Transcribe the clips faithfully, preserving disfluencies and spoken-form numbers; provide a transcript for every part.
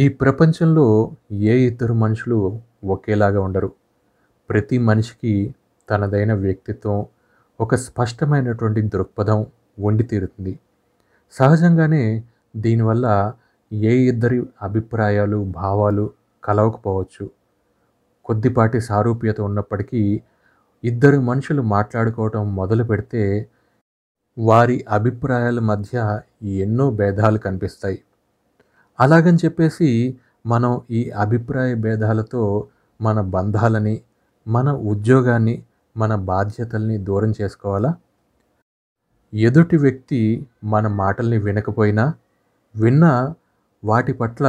ఈ ప్రపంచంలో ఏ ఇద్దరు మనుషులు ఒకేలాగా ఉండరు. ప్రతి మనిషికి తనదైన వ్యక్తిత్వం, ఒక స్పష్టమైనటువంటి దృక్పథం ఉండి తీరుతుంది. సహజంగానే దీనివల్ల ఏ ఇద్దరి అభిప్రాయాలు, భావాలు కలవకపోవచ్చు. కొద్దిపాటి సారూప్యత ఉన్నప్పటికీ ఇద్దరు మనుషులు మాట్లాడుకోవటం మొదలు పెడితే వారి అభిప్రాయాల మధ్య ఎన్నో భేదాలు కనిపిస్తాయి. అలాగని చెప్పేసి మనం ఈ అభిప్రాయ భేదాలతో మన బంధాలని, మన ఉద్యోగాన్ని, మన బాధ్యతల్ని దూరం చేసుకోవాలా? ఎదుటి వ్యక్తి మన మాటల్ని వినకపోయినా, విన్నా వాటి పట్ల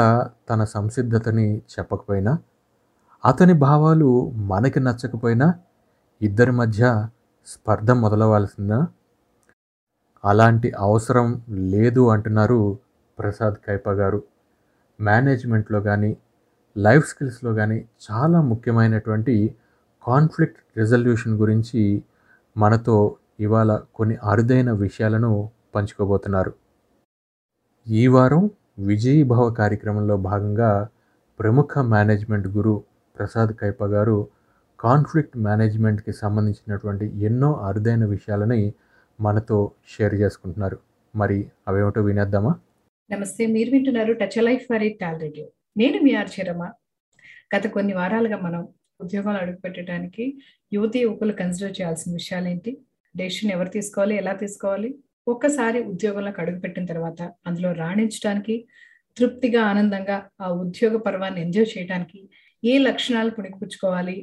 తన సంసిద్ధతని చెప్పకపోయినా, అతని భావాలు మనకి నచ్చకపోయినా ఇద్దరి మధ్య స్పర్ధ మొదలవాల్సిందా? అలాంటి అవసరం లేదు అంటున్నారు ప్రసాద్ కైపా గారు. మేనేజ్మెంట్లో కానీ, లైఫ్ స్కిల్స్లో కానీ చాలా ముఖ్యమైనటువంటి కాన్ఫ్లిక్ట్ రిజల్యూషన్ గురించి మనతో ఇవాళ కొన్ని అరుదైన విషయాలను పంచుకోబోతున్నారు. ఈ వారం విజయీభవ కార్యక్రమంలో భాగంగా ప్రముఖ మేనేజ్మెంట్ గురు ప్రసాద్ కైపా గారు కాన్ఫ్లిక్ట్ మేనేజ్మెంట్కి సంబంధించినటువంటి ఎన్నో అరుదైన విషయాలని మనతో షేర్ చేసుకుంటున్నారు. మరి అవేమిటో వినేద్దామా? నమస్తే, మీరు వింటున్నారు touch life for a tall radio. నేను మీ ఆర్చరమ్మ. గత కొన్ని వారాలుగా మనం ఉద్యోగాలు అడుగుపెట్టడానికి యువతి యువకులు కన్సిడర్ చేయాల్సిన విషయాలేంటి, డెసిషన్ ఎవరు తీసుకోవాలి, ఎలా తీసుకోవాలి, ఒక్కసారి ఉద్యోగంలోకి అడుగుపెట్టిన తర్వాత అందులో రాణించడానికి, తృప్తిగా ఆనందంగా ఆ ఉద్యోగ పర్వాన్ని ఎంజాయ్ చేయడానికి ఏ లక్షణాలు పుణికిపుచ్చుకోవాలి,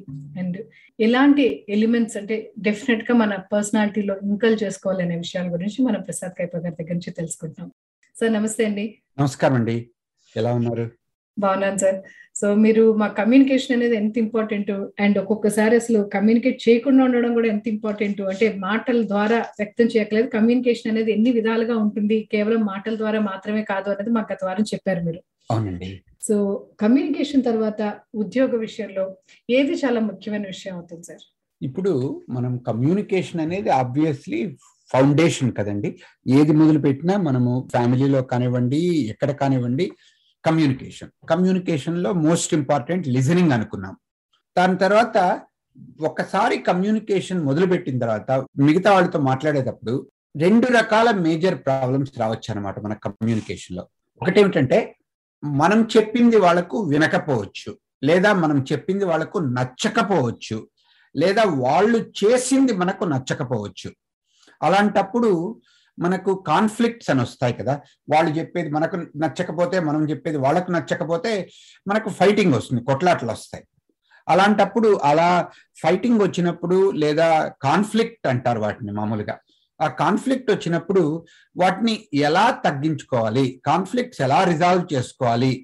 అండ్ ఎలాంటి ఎలిమెంట్స్ అంటే డెఫినెట్ గా మన పర్సనాలిటీలో ఇంకల్ చేసుకోవాలి అనే విషయాల గురించి మనం ప్రసాద్ కైపా గారి దగ్గర నుంచి తెలుసుకుంటాం. సార్ నమస్తే అండి. నమస్కారం అండి, ఎలా ఉన్నారు? బాగున్నాను సార్. సో మీరు మా కమ్యూనికేషన్ అనేది ఎంత ఇంపార్టెంట్, అండ్ ఒక్కొక్కసారి అసలు కమ్యూనికేట్ చేయకుండా ఉండడం కూడా ఎంత ఇంపార్టెంట్, అంటే మాటల ద్వారా వ్యక్తం చేయట్లేదు, కమ్యూనికేషన్ అనేది ఎన్ని విధాలుగా ఉంటుంది, కేవలం మాటల ద్వారా మాత్రమే కాదు అనేది మాకు గత వారం చెప్పారు మీరు. అవునండి. సో కమ్యూనికేషన్ తర్వాత ఉద్యోగ విషయంలో ఏది చాలా ముఖ్యమైన విషయం అవుతుంది సార్? ఇప్పుడు మనం కమ్యూనికేషన్ అనేది ఆబ్వియస్లీ ఫౌండేషన్ కదండి. ఏది మొదలు పెట్టినా మనము ఫ్యామిలీలో కానివ్వండి, ఎక్కడ కానివ్వండి, కమ్యూనికేషన్ కమ్యూనికేషన్ లో మోస్ట్ ఇంపార్టెంట్ లిజనింగ్ అనుకున్నాం. దాని తర్వాత ఒకసారి కమ్యూనికేషన్ మొదలుపెట్టిన తర్వాత మిగతా వాళ్ళతో మాట్లాడేటప్పుడు రెండు రకాల మేజర్ ప్రాబ్లమ్స్ రావచ్చు అనమాట మన కమ్యూనికేషన్ లో. ఒకటేమిటంటే మనం చెప్పింది వాళ్లకు వినకపోవచ్చు, లేదా మనం చెప్పింది వాళ్లకు నచ్చకపోవచ్చు, లేదా వాళ్ళు చేసింది మనకు నచ్చకపోవచ్చు. అలాంటప్పుడు మనకు కాన్ఫ్లిక్ట్స్ అని వస్తాయి కదా. వాళ్ళు చెప్పేది మనకు నచ్చకపోతే, మనం చెప్పేది వాళ్ళకు నచ్చకపోతే మనకు ఫైటింగ్ వస్తుంది, కొట్లాటలు వస్తాయి. అలాంటప్పుడు అలా ఫైటింగ్ వచ్చినప్పుడు, లేదా కాన్ఫ్లిక్ట్ అంటారు వాటిని మామూలుగా, ఆ కాన్ఫ్లిక్ట్ వచ్చినప్పుడు వాటిని ఎలా తగ్గించుకోవాలి, కాన్ఫ్లిక్ట్స్ ఎలా రిజాల్వ్ చేసుకోవాలి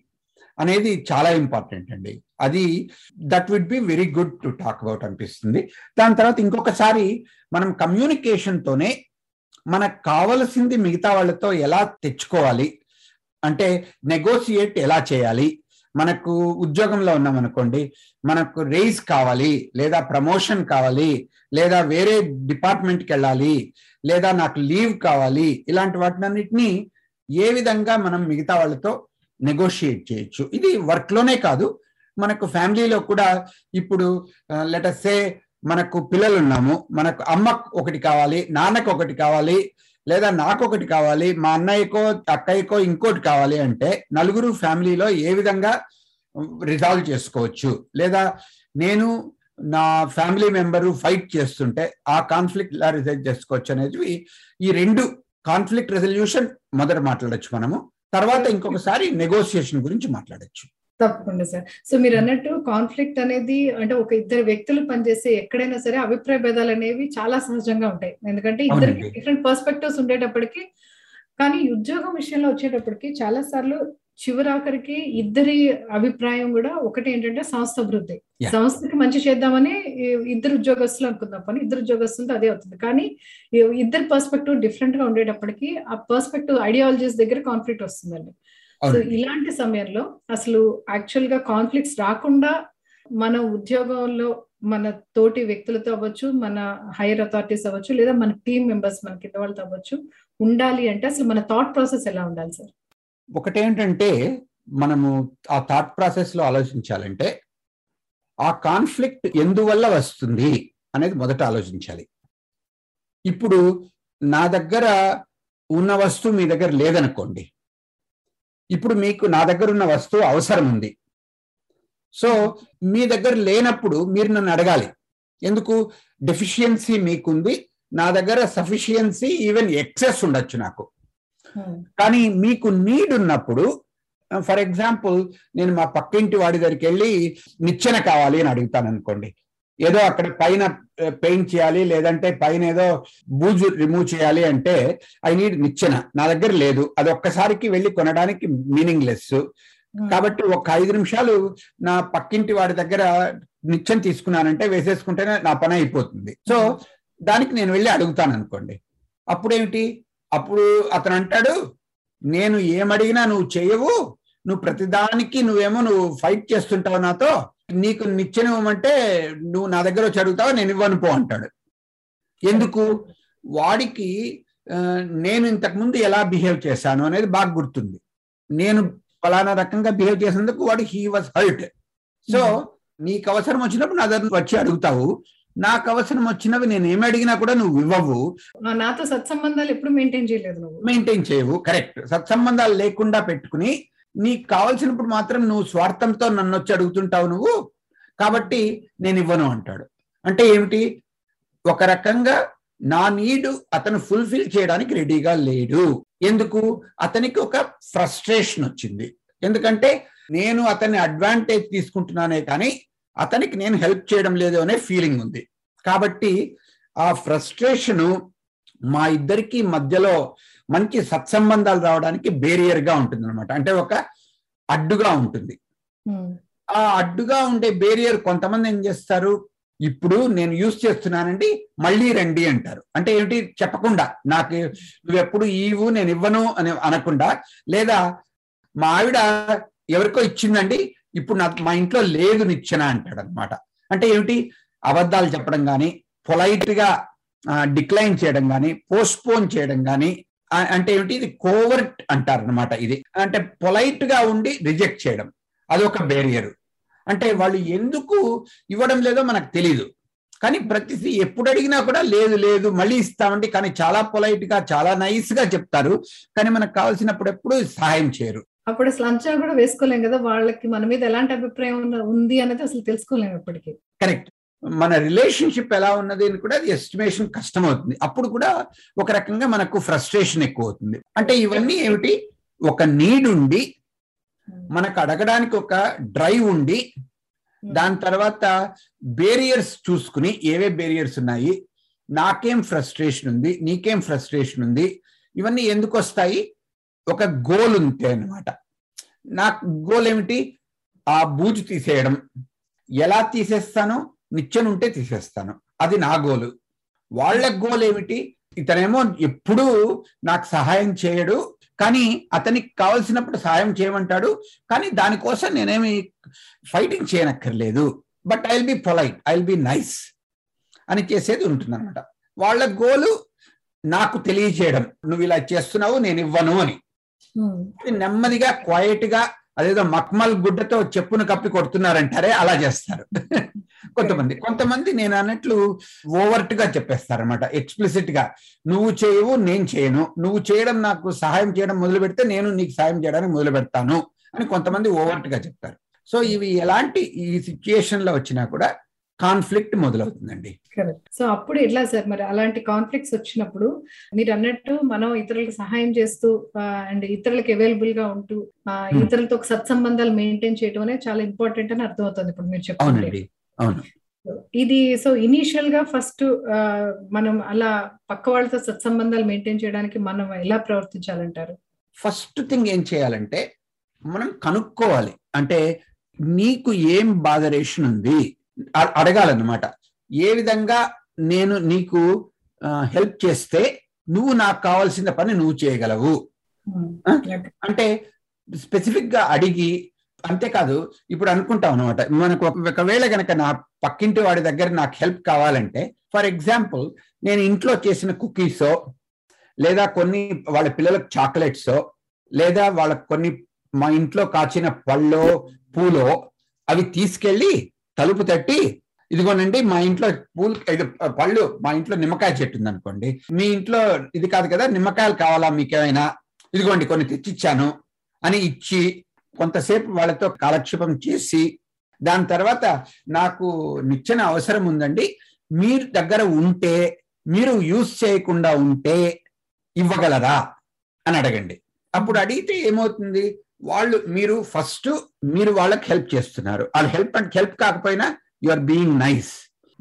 అనేది చాలా ఇంపార్టెంట్ అండి. అది that would be very good to talk about అనిపిస్తుంది. దాని తర్వాత ఇంకొకసారి మనం కమ్యూనికేషన్తోనే మనకు కావలసింది మిగతా వాళ్ళతో ఎలా తెచ్చుకోవాలి, అంటే నెగోషియేట్ ఎలా చేయాలి. మనకు ఉద్యోగంలో ఉన్నాం అనుకోండి, మనకు రేజ్ కావాలి, లేదా ప్రమోషన్ కావాలి, లేదా వేరే డిపార్ట్మెంట్కి వెళ్ళాలి, లేదా నాకు లీవ్ కావాలి, ఇలాంటి వాటినన్నిటినీ ఏ విధంగా మనం మిగతా వాళ్ళతో నెగోషియేట్ చేయొచ్చు. ఇది వర్క్లోనే కాదు, మనకు ఫ్యామిలీలో కూడా. ఇప్పుడు లెట్ అస్ సే మనకు పిల్లలు ఉన్నాము, మనకు అమ్మకు ఒకటి కావాలి, నాన్నకు ఒకటి కావాలి, లేదా నాకు ఒకటి కావాలి, మా అన్నయ్యకో అక్కయ్యకో ఇంకోటి కావాలి అంటే నలుగురు ఫ్యామిలీలో ఏ విధంగా రిజాల్వ్ చేసుకోవచ్చు, లేదా నేను నా ఫ్యామిలీ మెంబరు ఫైట్ చేస్తుంటే ఆ కాన్ఫ్లిక్ట్ ఎలా రిజల్వ్ చేసుకోవచ్చు అనేది. ఈ రెండు కాన్ఫ్లిక్ట్ రెజల్యూషన్ మొదట మాట్లాడచ్చు మనము, తర్వాత ఇంకొకసారి నెగోషియేషన్ గురించి మాట్లాడచ్చు. తప్పకుండా సార్. సో మీరు అన్నట్టు కాన్ఫ్లిక్ట్ అనేది అంటే ఒక ఇద్దరు వ్యక్తులు పనిచేసే ఎక్కడైనా సరే అభిప్రాయ భేదాలు అనేవి చాలా సహజంగా ఉంటాయి, ఎందుకంటే ఇద్దరికి డిఫరెంట్ పర్స్పెక్టివ్స్ ఉండేటప్పటికి. కానీ ఉద్యోగం విషయంలో వచ్చేటప్పటికి చాలా సార్లు చివరాఖరికి ఇద్దరి అభిప్రాయం కూడా ఒకటి ఏంటంటే సంస్థ అభివృద్ధి, సంస్థకి మంచి చేద్దామని ఇద్దరు ఉద్యోగస్తులు అనుకుందాం, పని ఇద్దరు ఉద్యోగస్తులతో అదే అవుతుంది. కానీ ఇద్దరు పర్స్పెక్టివ్ డిఫరెంట్ గా ఉండేటప్పటికి ఆ పర్స్పెక్టివ్ ఐడియాలజీస్ దగ్గర కాన్ఫ్లిక్ట్ వస్తుందండి. సో ఇలాంటి సమయంలో అసలు యాక్చువల్ గా కాన్ఫ్లిక్ట్స్ రాకుండా మన ఉద్యోగంలో మన తోటి వ్యక్తులతో అవ్వచ్చు, మన హైయర్ అథారిటీస్ అవ్వచ్చు, లేదా మన టీమ్ మెంబర్స్ మన కింద వాళ్ళతో అవ్వచ్చు ఉండాలి అంటే అసలు మన థాట్ ప్రాసెస్ ఎలా ఉండాలి సార్? ఒకటేంటంటే మనము ఆ థాట్ ప్రాసెస్లో ఆలోచించాలంటే ఆ కాన్ఫ్లిక్ట్ ఎందువల్ల వస్తుంది అనేది మొదట ఆలోచించాలి. ఇప్పుడు నా దగ్గర ఉన్న వస్తువు మీ దగ్గర లేదనుకోండి, ఇప్పుడు మీకు నా దగ్గర ఉన్న వస్తువు అవసరం ఉంది. సో మీ దగ్గర లేనప్పుడు మీరు నన్ను అడగాలి, ఎందుకు డెఫిషియన్సీ మీకుంది, నా దగ్గర సఫిషియన్సీ ఈవెన్ ఎక్సెస్ ఉండొచ్చు నాకు. కానీ మీకు నీడ్ ఉన్నప్పుడు, ఫర్ ఎగ్జాంపుల్ నేను మా పక్కింటి వాడి దగ్గరికి వెళ్ళి నిచ్చెన కావాలి అని అడుగుతాను అనుకోండి, ఏదో అక్కడ పైన పెయింట్ చేయాలి లేదంటే పైన ఏదో బూజు రిమూవ్ చేయాలి అంటే ఐ నీడ్ నిచ్చెన, నా దగ్గర లేదు, అది ఒక్కసారికి వెళ్ళి కొనడానికి మీనింగ్ లెస్. కాబట్టి ఒక ఐదు నిమిషాలు నా పక్కింటి వాడి దగ్గర నిచ్చెన తీసుకున్నానంటే వేసేసుకుంటేనే నా పని అయిపోతుంది. సో దానికి నేను వెళ్ళి అడుగుతాను అనుకోండి, అప్పుడేమిటి, అప్పుడు అతను అంటాడు నేను ఏమడిగినా నువ్వు చేయవు, నువ్వు ప్రతిదానికి నువ్వేమో నువ్వు ఫైట్ చేస్తుంటావు నాతో, నీకు నిచ్చెన ఇవ్వమంటే నువ్వు నా దగ్గర వచ్చి అడుగుతావా, నేను ఇవ్వను పో అంటాడు. ఎందుకు, వాడికి నేను ఇంతకుముందు ఎలా బిహేవ్ చేశాను అనేది బాగా గుర్తుంది, నేను ఫలానా రకంగా బిహేవ్ చేసినందుకు వాడు హీ వాజ్ హర్ట్. సో నీకు అవసరం వచ్చినప్పుడు నా దగ్గర వచ్చి అడుగుతావు, నాకు అవసరం వచ్చినవి నేను ఏమి అడిగినా కూడా నువ్వు ఇవ్వవు, నాతో సత్సంబంధాలు ఎప్పుడు మెయింటైన్ చేయలేదు, నువ్వు మెయింటైన్ చేయవు. కరెక్ట్, సత్సంబంధాలు లేకుండా పెట్టుకుని నీకు కావాల్సినప్పుడు మాత్రం నువ్వు స్వార్థంతో నన్ను వచ్చి అడుగుతుంటావు నువ్వు, కాబట్టి నేను ఇవ్వను అంటాడు. అంటే ఏమిటి, ఒక రకంగా నా నీడు అతను ఫుల్ఫిల్ చేయడానికి రెడీగా లేడు. ఎందుకు, అతనికి ఒక ఫ్రస్ట్రేషన్ వచ్చింది, ఎందుకంటే నేను అతని అడ్వాంటేజ్ తీసుకుంటున్నానే కానీ అతనికి నేను హెల్ప్ చేయడం లేదు అనే ఫీలింగ్ ఉంది. కాబట్టి ఆ ఫ్రస్ట్రేషను మా ఇద్దరికి మధ్యలో మంచి సత్సంబంధాలు రావడానికి బేరియర్గా ఉంటుంది అనమాట, అంటే ఒక అడ్డుగా ఉంటుంది. ఆ అడ్డుగా ఉండే బేరియర్ కొంతమంది ఏం చేస్తారు, ఇప్పుడు నేను యూజ్ చేస్తున్నానండి మళ్ళీ రండి అంటారు. అంటే ఏమిటి, చెప్పకుండా, నాకు నువ్వెప్పుడు ఇవ్వు నేను ఇవ్వను అని అనకుండా, లేదా మా ఆవిడ ఎవరికో ఇచ్చిందండి ఇప్పుడు నా మా ఇంట్లో లేదు నిచ్చెన అంటాడు అనమాట. అంటే ఏమిటి, అబద్ధాలు చెప్పడం కానీ, పొలైట్గా డిక్లైన్ చేయడం కానీ, పోస్ట్పోన్ చేయడం కానీ, అంటే ఏమిటి, ఇది కోవర్ట్ అంటారు అనమాట. ఇది అంటే పొలైట్గా ఉండి రిజెక్ట్ చేయడం, అదొక బేరియర్. అంటే వాళ్ళు ఎందుకు ఇవ్వడం లేదో మనకు తెలీదు, కానీ ప్రతి ఎప్పుడు అడిగినా కూడా లేదు లేదు మళ్ళీ ఇస్తామండి, కానీ చాలా పొలైట్గా చాలా నైస్గా చెప్తారు, కానీ మనకు కావాల్సినప్పుడు ఎప్పుడు సహాయం చేయరు. అప్పుడు అసలు అంచా కూడా వేసుకోలేం కదా, వాళ్ళకి మన మీద ఎలాంటి అభిప్రాయం ఉంది అనేది అసలు తెలుసుకోలేము ఇప్పటికీ. కరెక్ట్, మన రిలేషన్షిప్ ఎలా ఉన్నది అని కూడా ఎస్టిమేషన్ కష్టం అవుతుంది, అప్పుడు కూడా ఒక రకంగా మనకు ఫ్రస్ట్రేషన్ ఎక్కువ అవుతుంది. అంటే ఇవన్నీ ఏమిటి, ఒక నీడ్ ఉండి మనకు అడగడానికి ఒక డ్రైవ్ ఉండి, దాని తర్వాత బేరియర్స్ చూసుకుని ఏవే బేరియర్స్ ఉన్నాయి, నాకేం ఫ్రస్ట్రేషన్ ఉంది, నీకేం ఫ్రస్ట్రేషన్ ఉంది, ఇవన్నీ ఎందుకు వస్తాయి, ఒక గోల్ ఉంటే అనమాట. నా గోల్ ఏమిటి, ఆ బూజు తీసేయడం, ఎలా తీసేస్తాను, నిచ్చెన ఉంటే తీసేస్తాను, అది నా గోలు. వాళ్ళ గోల్ ఏమిటి, ఇతనేమో ఎప్పుడూ నాకు సహాయం చేయడు, కానీ అతనికి కావలసినప్పుడు సహాయం చేయమంటాడు, కానీ దానికోసం నేనేమి ఫైటింగ్ చేయనక్కర్లేదు, but I will be polite, I will be nice అని చేసేది ఉంటుంది అనమాట. వాళ్ళ గోలు నాకు తెలియచేయడం, నువ్వు ఇలా చేస్తున్నావు నేను ఇవ్వను అని. నెమ్మదిగా క్వైట్గా, అదేదో మక్మల్ గుడ్డతో చెప్పును కప్పి కొడుతున్నారంటారే అలా చేస్తారు కొంతమంది. కొంతమంది నేను అన్నట్లు ఓవర్ట్ గా చెప్పేస్తారనమాట, ఎక్స్ప్లిసిట్ గా, నువ్వు చేయవు నేను చేయను, నువ్వు చేయడం నాకు సహాయం చేయడం మొదలు పెడితే నేను నీకు సహాయం చేయడానికి మొదలు పెడతాను అని కొంతమంది ఓవర్ట్ గా చెప్తారు. సో ఇవి ఎలాంటి ఈ సిచ్యుయేషన్ లో వచ్చినా కూడా కాన్ఫ్లిక్ట్ మొదలవుతుందండి. కరెక్ట్. సో అప్పుడు ఎట్లా సార్ మరి అలాంటి కాన్ఫ్లిక్ట్స్ వచ్చినప్పుడు మీరు అన్నట్టు మనం ఇతరులకు సహాయం చేస్తూ అండ్ ఇతరులకు అవైలబుల్ గా ఉంటూ ఇతరులతో సత్సంబంధాలు మెయింటైన్ చేయడం అనేది చాలా ఇంపార్టెంట్ అని అర్థం అవుతుంది ఇప్పుడు మీరు చెప్పండి. అవును ఇది. సో ఇనీషియల్ గా ఫస్ట్ మనం అలా పక్క వాళ్ళతో సత్సంబంధాలు మెయింటైన్ చేయడానికి మనం ఎలా ప్రవర్తించాలంటారు? ఫస్ట్ థింగ్ ఏం చేయాలంటే మనం కనుక్కోవాలి, అంటే నీకు ఏం బాధరేషన్ ఉంది అడగాలన్నమాట. ఏ విధంగా నేను నీకు హెల్ప్ చేస్తే నువ్వు నాకు కావాల్సిన పని నువ్వు చేయగలవు అంటే స్పెసిఫిక్ గా అడిగి, అంతేకాదు ఇప్పుడు అనుకుంటాం అనమాట, మనకు ఒకవేళ కనుక నా పక్కింటి వాడి దగ్గర నాకు హెల్ప్ కావాలంటే, ఫర్ ఎగ్జాంపుల్ నేను ఇంట్లో చేసిన కుకీసో, లేదా కొన్ని వాళ్ళ పిల్లలకు చాక్లెట్సో, లేదా వాళ్ళకు కొన్ని మా ఇంట్లో కాచిన పళ్ళో పూలో అవి తీసుకెళ్లి తలుపు తట్టి, ఇదిగోనండి మా ఇంట్లో పూలు పళ్ళు, మా ఇంట్లో నిమ్మకాయ చెట్టు ఉంది అనుకోండి, మీ ఇంట్లో ఇది కాదు కదా నిమ్మకాయలు కావాలా మీకేమైనా, ఇదిగోండి కొన్ని తెచ్చిచ్చాను అని ఇచ్చి కొంతసేపు వాళ్ళతో కాలక్షేపం చేసి దాని తర్వాత నాకు నిచ్చెన అవసరం ఉందండి, మీరు దగ్గర ఉంటే మీరు యూజ్ చేయకుండా ఉంటే ఇవ్వగలరా అని అడగండి. అప్పుడు అడిగితే ఏమవుతుంది, వాళ్ళు మీరు ఫస్ట్ మీరు వాళ్ళకి హెల్ప్ చేస్తున్నారు, వాళ్ళు హెల్ప్ అండ్ హెల్ప్ కాకపోయినా you are being nice.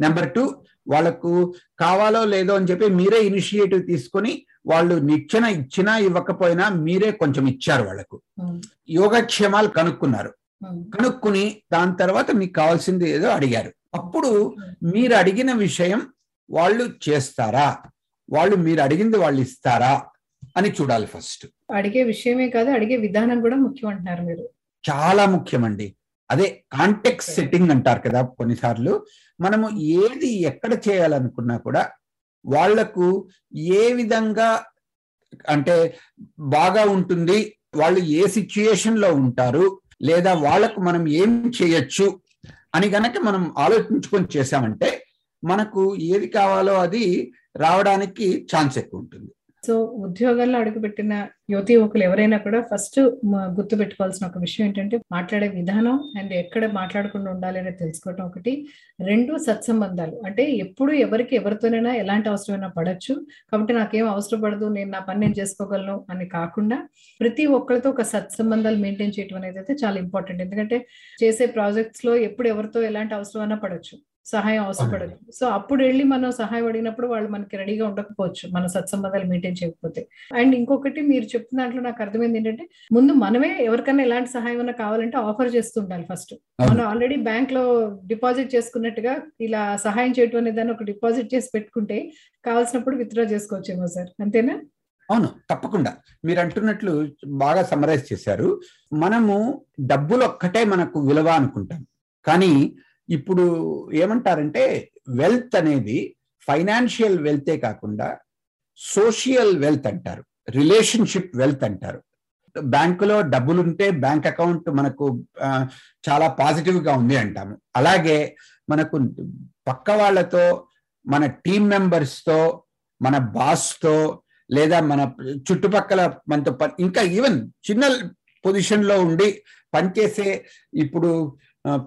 Number two, వాళ్ళకు కావాలో లేదో అని చెప్పి మీరే ఇనిషియేటివ్ తీసుకొని వాళ్ళు నిచ్చెన ఇచ్చినా ఇవ్వకపోయినా మీరే కొంచెం ఇచ్చారు, వాళ్ళకు యోగక్షేమాలు కనుక్కున్నారు, కనుక్కుని దాని తర్వాత మీకు కావాల్సింది ఏదో అడిగారు. అప్పుడు మీరు అడిగిన విషయం వాళ్ళు చేస్తారా, వాళ్ళు మీరు అడిగింది వాళ్ళు ఇస్తారా అని చూడాలి ఫస్ట్. అడిగే విషయమే కాదు, అడిగే విధానం కూడా ముఖ్యం అంటున్నారు మీరు. చాలా ముఖ్యమండి, అదే కాంటెక్స్ట్ సెట్టింగ్ అంటారు కదా. కొన్నిసార్లు మనము ఏది ఎక్కడ చేయాలనుకున్నా కూడా వాళ్లకు ఏ విధంగా అంటే బాగా ఉంటుంది, వాళ్ళు ఏ సిచ్యుయేషన్ లో ఉంటారు, లేదా వాళ్లకు మనం ఏం చేయొచ్చు అని గనక మనం ఆలోచించుకొని చేసామంటే మనకు ఏది కావాలో అది రావడానికి ఛాన్స్ ఎక్కువ ఉంటుంది. సో ఉద్యోగాల్లో అడుగుపెట్టిన యువతి యువకులు ఎవరైనా కూడా ఫస్ట్ గుర్తు పెట్టుకోవాల్సిన ఒక విషయం ఏంటంటే మాట్లాడే విధానం అండ్ ఎక్కడ మాట్లాడకుండా ఉండాలి అనేది తెలుసుకోవటం ఒకటి. రెండు, సత్సంబంధాలు అంటే ఎప్పుడు ఎవరికి ఎవరితోనైనా ఎలాంటి అవసరమైనా పడచ్చు, కాబట్టి నాకేం అవసరం పడదు, నేను నా పని నేను చేసుకోగలను అని కాకుండా ప్రతి ఒక్కరితో ఒక సత్సంబంధాలు మెయింటైన్ చేయడం అనేది అయితే చాలా ఇంపార్టెంట్. ఎందుకంటే చేసే ప్రాజెక్ట్స్ లో ఎప్పుడు ఎవరితో ఎలాంటి అవసరమైనా పడవచ్చు, సహాయం అవసరపడదు. సో అప్పుడు వెళ్ళి మనం సహాయం అడిగినప్పుడు వాళ్ళు మనకి రెడీగా ఉండకపోవచ్చు మనం సత్సంబంధాలు మెయింటైన్ చేయకపోతే. అండ్ ఇంకొకటి మీరు చెప్పిన దాంట్లో నాకు అర్థమైంది ఏంటంటే ముందు మనమే ఎవరికైనా ఎలాంటి సహాయం అన్నా కావాలంటే ఆఫర్ చేస్తూ ఉండాలి ఫస్ట్. మనం ఆల్రెడీ బ్యాంక్ లో డిపాజిట్ చేసుకున్నట్టుగా ఇలా సహాయం చేయటం అనే దాన్ని ఒక డిపాజిట్ చేసి పెట్టుకుంటే కావాల్సినప్పుడు విత్డ్రా చేసుకోవచ్చేమో సార్, అంతేనా? అవును, తప్పకుండా. మీరు అంటున్నట్లు బాగా సమరైజ్ చేశారు. మనము డబ్బులు ఒక్కటే మనకు విలువ అనుకుంటాం, కానీ ఇప్పుడు ఏమంటారంటే వెల్త్ అనేది ఫైనాన్షియల్ వెల్తే కాకుండా సోషియల్ వెల్త్ అంటారు, రిలేషన్షిప్ వెల్త్ అంటారు. బ్యాంకులో డబ్బులుంటే బ్యాంక్ అకౌంట్ మనకు చాలా పాజిటివ్గా ఉంది అంటాము. అలాగే మనకు పక్క వాళ్ళతో, మన టీం మెంబర్స్తో, మన బాస్తో, లేదా మన చుట్టుపక్కల మనతో ఇంకా ఈవెన్ చిన్న పొజిషన్లో ఉండి పనిచేసే ఇప్పుడు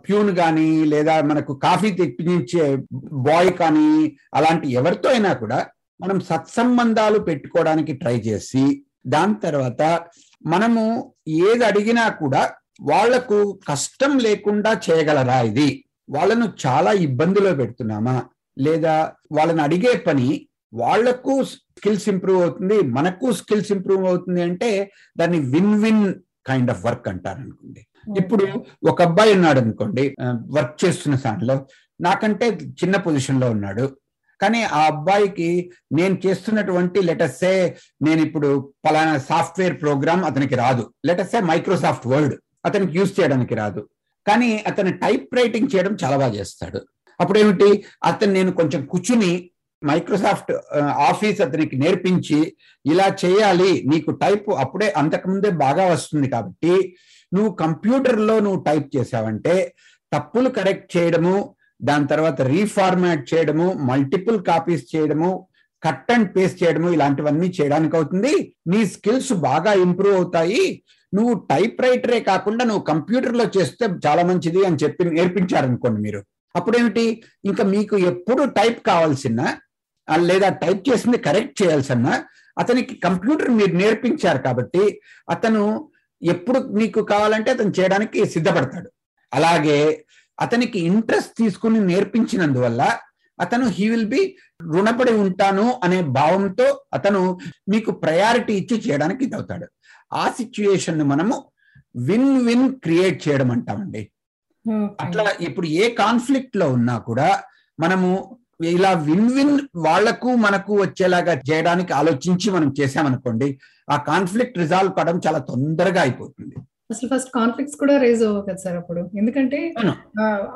ప్యూన్ కానీ, లేదా మనకు కాఫీ తెప్పించే బాయ్ కానీ, అలాంటి ఎవరితో అయినా కూడా మనం సత్సంబంధాలు పెట్టుకోవడానికి ట్రై చేసి దాని తర్వాత మనము ఏది అడిగినా కూడా వాళ్లకు కష్టం లేకుండా చేయగలరా, ఇది వాళ్ళను చాలా ఇబ్బందులో పెడుతున్నామా, లేదా వాళ్ళని అడిగే పని వాళ్లకు స్కిల్స్ ఇంప్రూవ్ అవుతుంది, మనకు స్కిల్స్ ఇంప్రూవ్ అవుతుంది అంటే దాన్ని win win kind of work అంటారు అనుకోండి. ఇప్పుడు ఒక అబ్బాయి ఉన్నాడు అనుకోండి, వర్క్ చేస్తున్న దాంట్లో నాకంటే చిన్న పొజిషన్ లో ఉన్నాడు, కానీ ఆ అబ్బాయికి నేను చేస్తున్నటువంటి లెటస్ ఏ నేను ఇప్పుడు పలానా సాఫ్ట్వేర్ ప్రోగ్రామ్ అతనికి రాదు, లెటస్ ఏ మైక్రోసాఫ్ట్ వర్డ్ అతనికి యూజ్ చేయడానికి రాదు, కానీ అతను టైప్ రైటింగ్ చేయడం చాలా బాగా చేస్తాడు. అప్పుడేమిటి, అతను నేను కొంచెం కూర్చుని మైక్రోసాఫ్ట్ ఆఫీస్ అతనికి నేర్పించి ఇలా చేయాలి, నీకు టైప్ అప్పుడే అంతకుముందే బాగా వస్తుంది కాబట్టి నువ్వు కంప్యూటర్లో నువ్వు టైప్ చేసావంటే తప్పులు కరెక్ట్ చేయడము, దాని తర్వాత రీఫార్మాట్ చేయడము, మల్టిపుల్ కాపీస్ చేయడము, కట్ అండ్ పేస్ట్ చేయడము, ఇలాంటివన్నీ చేయడానికి అవుతుంది, నీ స్కిల్స్ బాగా ఇంప్రూవ్ అవుతాయి, నువ్వు టైప్ రైటరే కాకుండా నువ్వు కంప్యూటర్లో చేస్తే చాలా మంచిది అని చెప్పి నేర్పించారనుకోండి మీరు. అప్పుడేమిటి, ఇంకా మీకు ఎప్పుడు టైప్ కావాల్సిన లేదా టైప్ చేసింది కరెక్ట్ చేయాల్సిన అతనికి కంప్యూటర్ మీరు నేర్పించారు కాబట్టి అతను ఎప్పుడు మీకు కావాలంటే అతను చేయడానికి సిద్ధపడతాడు. అలాగే అతనికి ఇంట్రెస్ట్ తీసుకుని నేర్పించినందువల్ల అతను హీ విల్ బి రుణపడి ఉంటాను అనే భావంతో అతను మీకు ప్రయారిటీ ఇచ్చి చేయడానికి ఇదవుతాడు. ఆ సిచ్యుయేషన్ మనము విన్ విన్ క్రియేట్ చేయడం అంటామండి. అట్లా ఇప్పుడు ఏ కాన్ఫ్లిక్ట్ లో ఉన్నా కూడా మనము ఇలా విన్ విన్ వాళ్లకు మనకు వచ్చేలాగా చేయడానికి ఆలోచించి మనం చేసామనుకోండి ఆ కాన్ఫ్లిక్ట్ రిజాల్వ్ కావడం చాలా తొందరగా అయిపోతుంది. అసలు ఫస్ట్ కాన్ఫ్లిక్ట్స్ కూడా రేజ్ అవ్వవు కదా సార్ అప్పుడు, ఎందుకంటే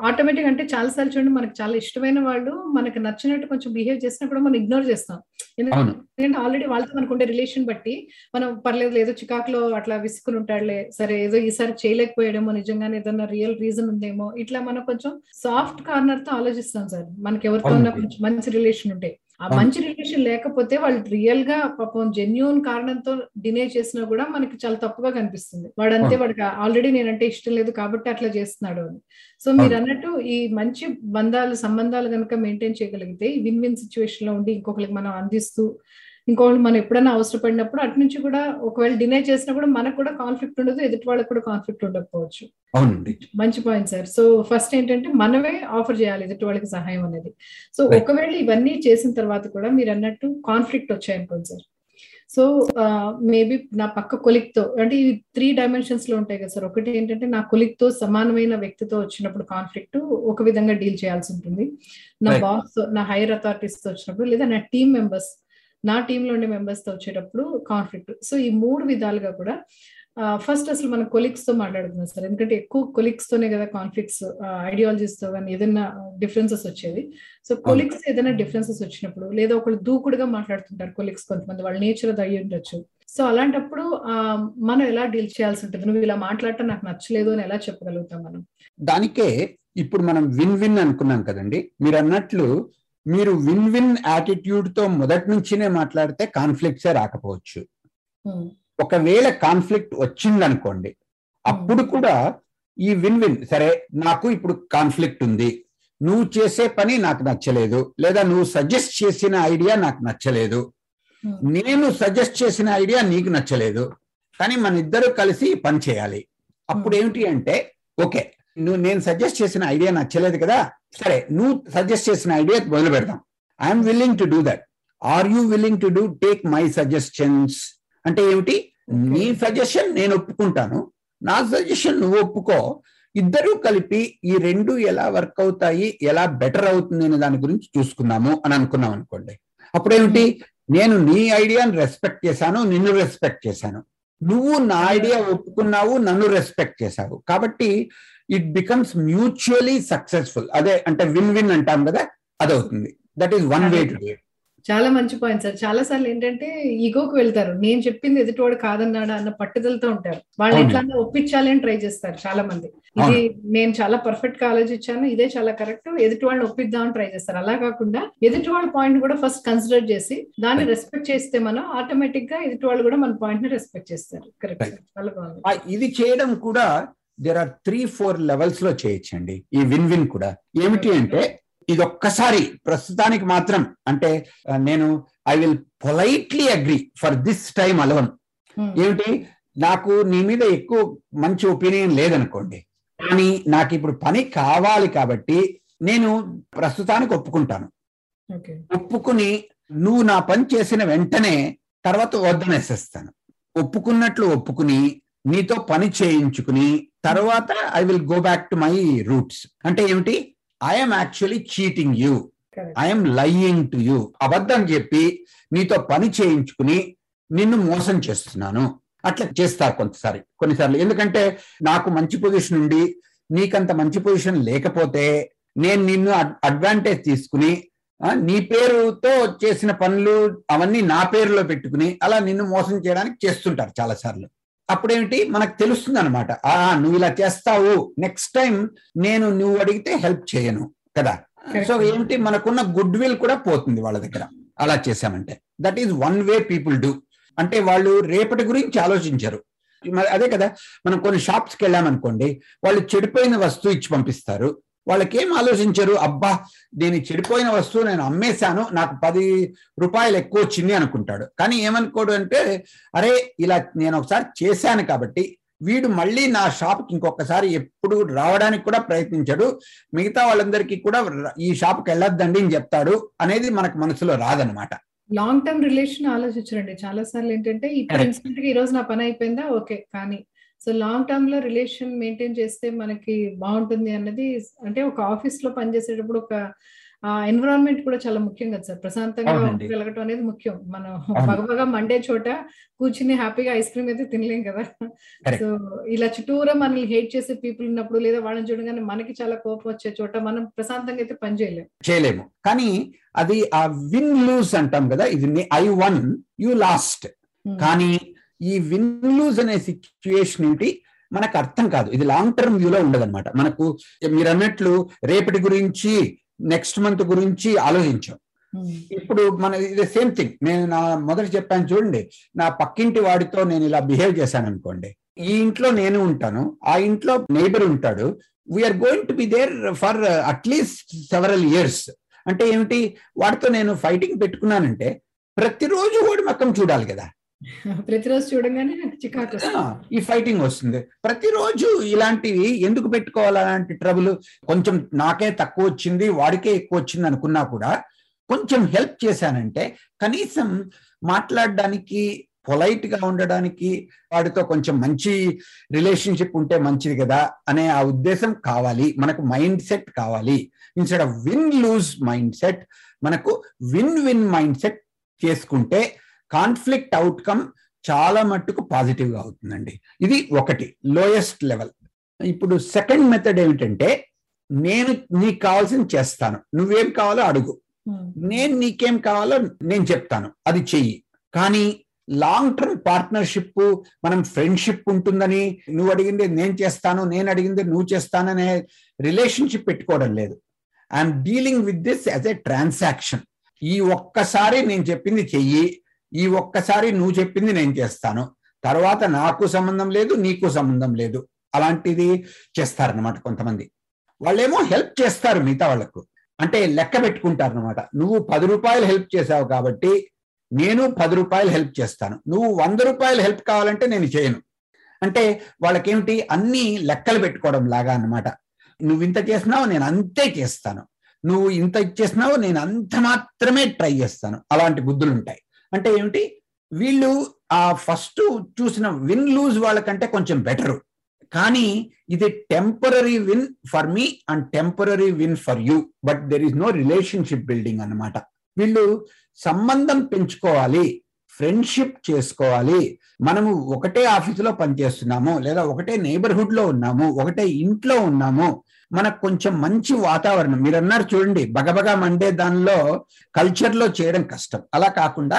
ఆటోమేటిక్ అంటే చాలా సార్లు చూడండి మనకు చాలా ఇష్టమైన వాళ్ళు మనకు నచ్చినట్టు కొంచెం బిహేవ్ చేసినా కూడా మనం ఇగ్నోర్ చేస్తాం, ఎందుకంటే ఆల్రెడీ వాళ్ళతో మనకు ఉండే రిలేషన్ బట్టి మనం పర్లేదు ఏదో చికాకులో అట్లా విసుకుని ఉంటాడులే సరే ఏదో ఈసారి చేయలేకపోయాడేమో నిజంగానే ఏదన్నా రియల్ రీజన్ ఉందేమో ఇట్లా మనం కొంచెం సాఫ్ట్ కార్నర్ తో ఆలోచిస్తాం సార్ మనకి ఎవరితో ఉన్న కొంచెం మంచి రిలేషన్ ఉంటే. ఆ మంచి రిలేషన్ లేకపోతే వాళ్ళు రియల్ గా పాపం జెన్యూన్ కారణంతో డినే చేసినా కూడా మనకి చాలా తప్పుగా కనిపిస్తుంది, వాడంతే వాడికి ఆల్రెడీ నేనంటే ఇష్టం లేదు కాబట్టి అట్లా చేస్తున్నాడు అని. సో మీరు అన్నట్టు ఈ మంచి బంధాలు సంబంధాలు కనుక మెయింటైన్ చేయగలిగితే విన్ విన్ సిచ్యువేషన్ లో ఉండి ఇంకొకరికి మనం అందిస్తూ ఇంకొకళ్ళు మనం ఎప్పుడైనా అవసరపడినప్పుడు అటు నుంచి కూడా ఒకవేళ డినే చేసినా కూడా మనకు కూడా కాన్ఫ్లిక్ట్ ఉండదు, ఎదుటి వాళ్ళకి కూడా కాన్ఫ్లిక్ట్ ఉండకపోవచ్చు. అవునండి, మంచి పాయింట్ సార్. సో ఫస్ట్ ఏంటంటే మనమే ఆఫర్ చేయాలి ఎదుటి వాళ్ళకి సహాయం అనేది. సో ఒకవేళ ఇవన్నీ చేసిన తర్వాత కూడా మీరు అన్నట్టు కాన్ఫ్లిక్ట్ వచ్చాయనుకోండి సార్, సో మేబీ నా పక్క కొలిక్ తో అంటే ఇవి త్రీ డైమెన్షన్స్ లో ఉంటాయి కదా సార్, ఒకటి ఏంటంటే నా కొలిక్ తో సమానమైన వ్యక్తితో వచ్చినప్పుడు కాన్ఫ్లిక్ట్ ఒక విధంగా డీల్ చేయాల్సి ఉంటుంది, నా బాస్ నా హైయర్ అథారిటీస్ తో వచ్చినప్పుడు, లేదా నా టీమ్ మెంబర్స్ నా టీంలో ఉండే మెంబర్స్ తో వచ్చేటప్పుడు కాన్ఫ్లిక్ట్. సో ఈ మూడు విధాలుగా కూడా ఫస్ట్ అసలు మనం కొలీగ్స్ తో మాట్లాడుతున్నాం సార్, ఎందుకంటే ఎక్కువ కొలీగ్స్ తోనే కదా కాన్ఫ్లిక్ట్స్ ఐడియాలజీస్ తో కానీ ఏదైనా డిఫరెన్సెస్ వచ్చేది. సో కొలీగ్స్ ఏదైనా డిఫరెన్సెస్ వచ్చినప్పుడు లేదా ఒకళ్ళు దూకుడుగా మాట్లాడుతుంటారు కొలీగ్స్ కొంతమంది, వాళ్ళ నేచర్ అది అయ్యి ఉండొచ్చు. సో అలాంటప్పుడు మనం ఎలా డీల్ చేయాల్సి ఉంటుంది, నువ్వు ఇలా మాట్లాడటం నాకు నచ్చలేదు అని ఎలా చెప్పగలుగుతాం మనం? దానికే ఇప్పుడు మనం విన్ విన్ అనుకున్నాం కదండి, మీరు అన్నట్లు మీరు విన్ విన్ యాటిట్యూడ్ తో మొదటి నుంచినే మాట్లాడితే కాన్ఫ్లిక్ట్సే రాకపోవచ్చు. ఒకవేళ కాన్ఫ్లిక్ట్ వచ్చిందనుకోండి అప్పుడు కూడా ఈ విన్ విన్, సరే నాకు ఇప్పుడు కాన్ఫ్లిక్ట్ ఉంది, నువ్వు చేసే పని నాకు నచ్చలేదు, లేదా నువ్వు సజెస్ట్ చేసిన ఐడియా నాకు నచ్చలేదు, నేను సజెస్ట్ చేసిన ఐడియా నీకు నచ్చలేదు, కానీ మన ఇద్దరు కలిసి పని చేయాలి. అప్పుడు ఏమిటి అంటే ఓకే నువ్వు నేను సజెస్ట్ చేసిన ఐడియా నచ్చలేదు కదా, సరే నువ్వు సజెస్ట్ చేసిన ఐడియా మొదలు పెడదాం, I'm willing to do that, are you willing to do take my suggestions అంటే ఏమిటి, నీ సజెషన్ నేను ఒప్పుకుంటాను, నా సజెషన్ నువ్వు ఒప్పుకో, ఇద్దరూ కలిపి ఈ రెండు ఎలా వర్క్ అవుతాయి ఎలా బెటర్ అవుతుంది అనే దాని గురించి చూసుకుందాము అని అనుకున్నాం అనుకోండి. అప్పుడేమిటి, నేను నీ ఐడియాను రెస్పెక్ట్ చేశాను, నిన్ను రెస్పెక్ట్ చేశాను, నువ్వు నా ఐడియా ఒప్పుకున్నావు, నన్ను రెస్పెక్ట్ చేశావు, కాబట్టి ఇట్ బికమ్స్ మ్యూచువలీ సక్సెస్ఫుల్, అదే అంటే విన్ విన్ అంటాం కదా, అదవుతుంది. That is one way to do it. చాలా మంచి పాయింట్ సార్. చాలా సార్లు ఏంటంటే ఈగోకి వెళ్తారు, నేను చెప్పింది ఎదుటివాడు కాదన్నాడా అన్న పట్టుదలతో ఉంటారు, వాళ్ళు ఎట్లా ఒప్పించాలి అని ట్రై చేస్తారు చాలా మంది, ఇది నేను చాలా పర్ఫెక్ట్ గా ఆలోచించాను ఇదే చాలా కరెక్ట్ ఎదుటి వాళ్ళని ఒప్పిద్దామని ట్రై చేస్తారు. అలా కాకుండా ఎదుటి వాళ్ళ పాయింట్ కూడా ఫస్ట్ కన్సిడర్ చేసి దాన్ని రెస్పెక్ట్ చేస్తే మనం ఆటోమేటిక్ గా ఎదుటి వాళ్ళు కూడా మన పాయింట్ ని రెస్పెక్ట్ చేస్తారు. కరెక్ట్, చాలా బాగుంది. ఇది చేయడం కూడా there are three four levels లో చేయొచ్చండి ఈ విన్ విన్ కూడా. ఏమిటి అంటే ఇది ఒక్కసారి ప్రస్తుతానికి మాత్రం అంటే నేను I will politely agree for this time alone, ఏమిటి నాకు నీ మీద ఎక్కువ మంచి ఒపీనియన్ లేదనుకోండి, కానీ నాకు ఇప్పుడు పని కావాలి కాబట్టి నేను ప్రస్తుతానికి ఒప్పుకుంటాను, ఒప్పుకుని నువ్వు నా పని చేసిన వెంటనే తర్వాత వద్దనేసేస్తాను, ఒప్పుకున్నట్లు ఒప్పుకుని నీతో పని చేయించుకుని తర్వాత I will go back to my roots. అంటే ఏమిటి, I'm actually cheating you, I'm lying to you, అబద్ధం చెప్పి నీతో పని చేయించుకుని నిన్ను మోసం చేస్తున్నాను అట్లా చేస్తారు కొంతసారి కొన్నిసార్లు. ఎందుకంటే నాకు మంచి పొజిషన్ ఉండి నీకంత మంచి పొజిషన్ లేకపోతే నేను నిన్ను అడ్వాంటేజ్ తీసుకుని నీ పేరుతో చేసిన పనులు అవన్నీ నా పేరులో పెట్టుకుని అలా నిన్ను మోసం చేయడానికి చేస్తుంటారు చాలాసార్లు. అప్పుడేమిటి మనకు తెలుస్తుంది అనమాట, ఆ నువ్వు ఇలా చేస్తావు, నెక్స్ట్ టైం నేను నువ్వు అడిగితే హెల్ప్ చేయను కదా, సో ఏమిటి మనకున్న గుడ్ విల్ కూడా పోతుంది వాళ్ళ దగ్గర అలా చేశామంటే. That is one way people do, అంటే వాళ్ళు రేపటి గురించి ఆలోచించరు. అదే కదా మనం కొన్ని షాప్స్కి వెళ్ళామనుకోండి వాళ్ళు చెడిపోయిన వస్తువు ఇచ్చి పంపిస్తారు, వాళ్ళకేం ఆలోచించరు, అబ్బా నేను చెడిపోయిన వస్తువు నేను అమ్మేశాను నాకు పది రూపాయలు ఎక్కువ వచ్చింది అనుకుంటాడు, కానీ ఏమనుకోడు అంటే అరే ఇలా నేను ఒకసారి చేశాను కాబట్టి వీడు మళ్ళీ నా షాప్కి ఇంకొకసారి ఎప్పుడు రావడానికి కూడా ప్రయత్నించాడు, మిగతా వాళ్ళందరికీ కూడా ఈ షాప్కి వెళ్ళొద్దండి అని చెప్తాడు అనేది మనకు మనసులో రాదనమాట. లాంగ్ టర్మ్ రిలేషన్ ఆలోచించండి. చాలా సార్లు ఏంటంటే ఇప్పుడు ఇన్స్టెంట్ గా ఈ రోజు నా పని అయిపోయిందా ఓకే, కానీ సో లాంగ్ టర్మ్ లో రిలేషన్ మెయింటైన్ చేస్తే మనకి బాగుంటుంది అన్నది, అంటే ఒక ఆఫీస్ లో పనిచేసేటప్పుడు ఒక ఆ ఎన్విరాన్మెంట్ కూడా చాలా ముఖ్యం కదా సార్, ప్రశాంతంగా ఉండగలగటం అనేది ముఖ్యం. మనం బాగా మండే చోట కూర్చుని హ్యాపీగా ఐస్ క్రీమ్ అయితే తినలేం కదా. సో ఇలా చుట్టూరా మనల్ని హేట్ చేసే పీపుల్ ఉన్నప్పుడు లేదా వాళ్ళని చూడగానే మనకి చాలా కోపం వచ్చే చోట మనం ప్రశాంతంగా అయితే పని చేయలేము చేయలేము కానీ అది ఆ విన్ లూజ్ అంటాం కదా, ఇది ఐ వన్ యు లాస్ట్. కానీ ఈ విన్ లూజ్ అనే సిచ్యుయేషన్ ఏంటి మనకు అర్థం కాదు, ఇది లాంగ్ టర్మ్ వ్యూలో ఉండదన్నమాట. మనకు మీరు అన్నట్లు రేపటి గురించి నెక్స్ట్ మంత్ గురించి ఆలోచించాం. ఇప్పుడు మన ఇది సేమ్ థింగ్, నేను నా మొదటి చెప్పాను చూడండి, నా పక్కింటి వాడితో నేను ఇలా బిహేవ్ చేశాను అనుకోండి, ఈ ఇంట్లో నేను ఉంటాను, ఆ ఇంట్లో నైబర్ ఉంటాడు, we're going to be there for at least several years. అంటే ఏమిటి, వాడితో నేను ఫైటింగ్ పెట్టుకున్నానంటే ప్రతిరోజు వాడి ముఖం చూడాలి కదా, ప్రతిరోజు చూడగానే ఈ ఫైటింగ్ వస్తుంది. ప్రతిరోజు ఇలాంటివి ఎందుకు పెట్టుకోవాలి, అలాంటి ట్రబుల్? కొంచెం నాకే తక్కువ వచ్చింది వాడికే ఎక్కువ వచ్చింది అనుకున్నా కూడా కొంచెం హెల్ప్ చేశానంటే కనీసం మాట్లాడడానికి పొలైట్ గా ఉండడానికి వాడితో కొంచెం మంచి రిలేషన్షిప్ ఉంటే మంచిది కదా అనే ఆ ఉద్దేశం కావాలి, మనకు మైండ్ సెట్ కావాలి. Instead of win lose mind set మనకు విన్ విన్ మైండ్ సెట్ చేసుకుంటే కాన్ఫ్లిక్ట్ అవుట్కమ్ చాలా మట్టుకు పాజిటివ్ గా అవుతుందండి. ఇది ఒకటి, లోయెస్ట్ లెవెల్. ఇప్పుడు సెకండ్ మెథడ్ ఏమిటంటే, నేను నీకు కావాల్సింది చేస్తాను, నువ్వేం కావాలో అడుగు, నేను నీకేం కావాలో నేను చెప్తాను, అది చెయ్యి. కానీ లాంగ్ టర్మ్ పార్ట్నర్షిప్ మనం ఫ్రెండ్షిప్ ఉంటుందని నువ్వు అడిగింది నేను చేస్తాను, నేను అడిగింది నువ్వు చేస్తాననే రిలేషన్షిప్ పెట్టుకోవడం లేదు. I'm dealing with this as a transaction. ఈ ఒక్కసారి నేను చెప్పింది చెయ్యి, ఈ ఒక్కసారి నువ్వు చెప్పింది నేను చేస్తాను, తర్వాత నాకు సంబంధం లేదు నీకు సంబంధం లేదు, అలాంటిది చేస్తారనమాట. కొంతమంది వాళ్ళేమో హెల్ప్ చేస్తారు మిగతా వాళ్ళకు, అంటే లెక్క పెట్టుకుంటారనమాట. నువ్వు పది రూపాయలు హెల్ప్ చేసావు కాబట్టి నేను పది రూపాయలు హెల్ప్ చేస్తాను, నువ్వు వంద రూపాయలు హెల్ప్ కావాలంటే నేను చేయను. అంటే వాళ్ళకేమిటి, అన్ని లెక్కలు పెట్టుకోవడం లాగా అనమాట. నువ్వు ఇంత చేసినావు నేను అంతే చేస్తాను, నువ్వు ఇంత ఇచ్చేసినావు నేను అంత మాత్రమే ట్రై చేస్తాను, అలాంటి బుద్ధులు ఉంటాయి. అంటే ఏమిటి, వీళ్ళు ఆ ఫస్ట్ చూసిన విన్ లూజ్ వాళ్ళకంటే కొంచెం బెటరు. కానీ ఇది temporary win for me and temporary win for you, but there is no relationship building అన్నమాట. వీళ్ళు సంబంధం పెంచుకోవాలి, ఫ్రెండ్షిప్ చేసుకోవాలి. మనము ఒకటే ఆఫీసులో పనిచేస్తున్నాము, లేదా ఒకటే నైబర్హుడ్ లో ఉన్నాము, ఒకటే ఇంట్లో ఉన్నాము, మనకు కొంచెం మంచి వాతావరణం. మీరు అన్నారు చూడండి, బగబగా మండే దానిలో కల్చర్లో చేయడం కష్టం. అలా కాకుండా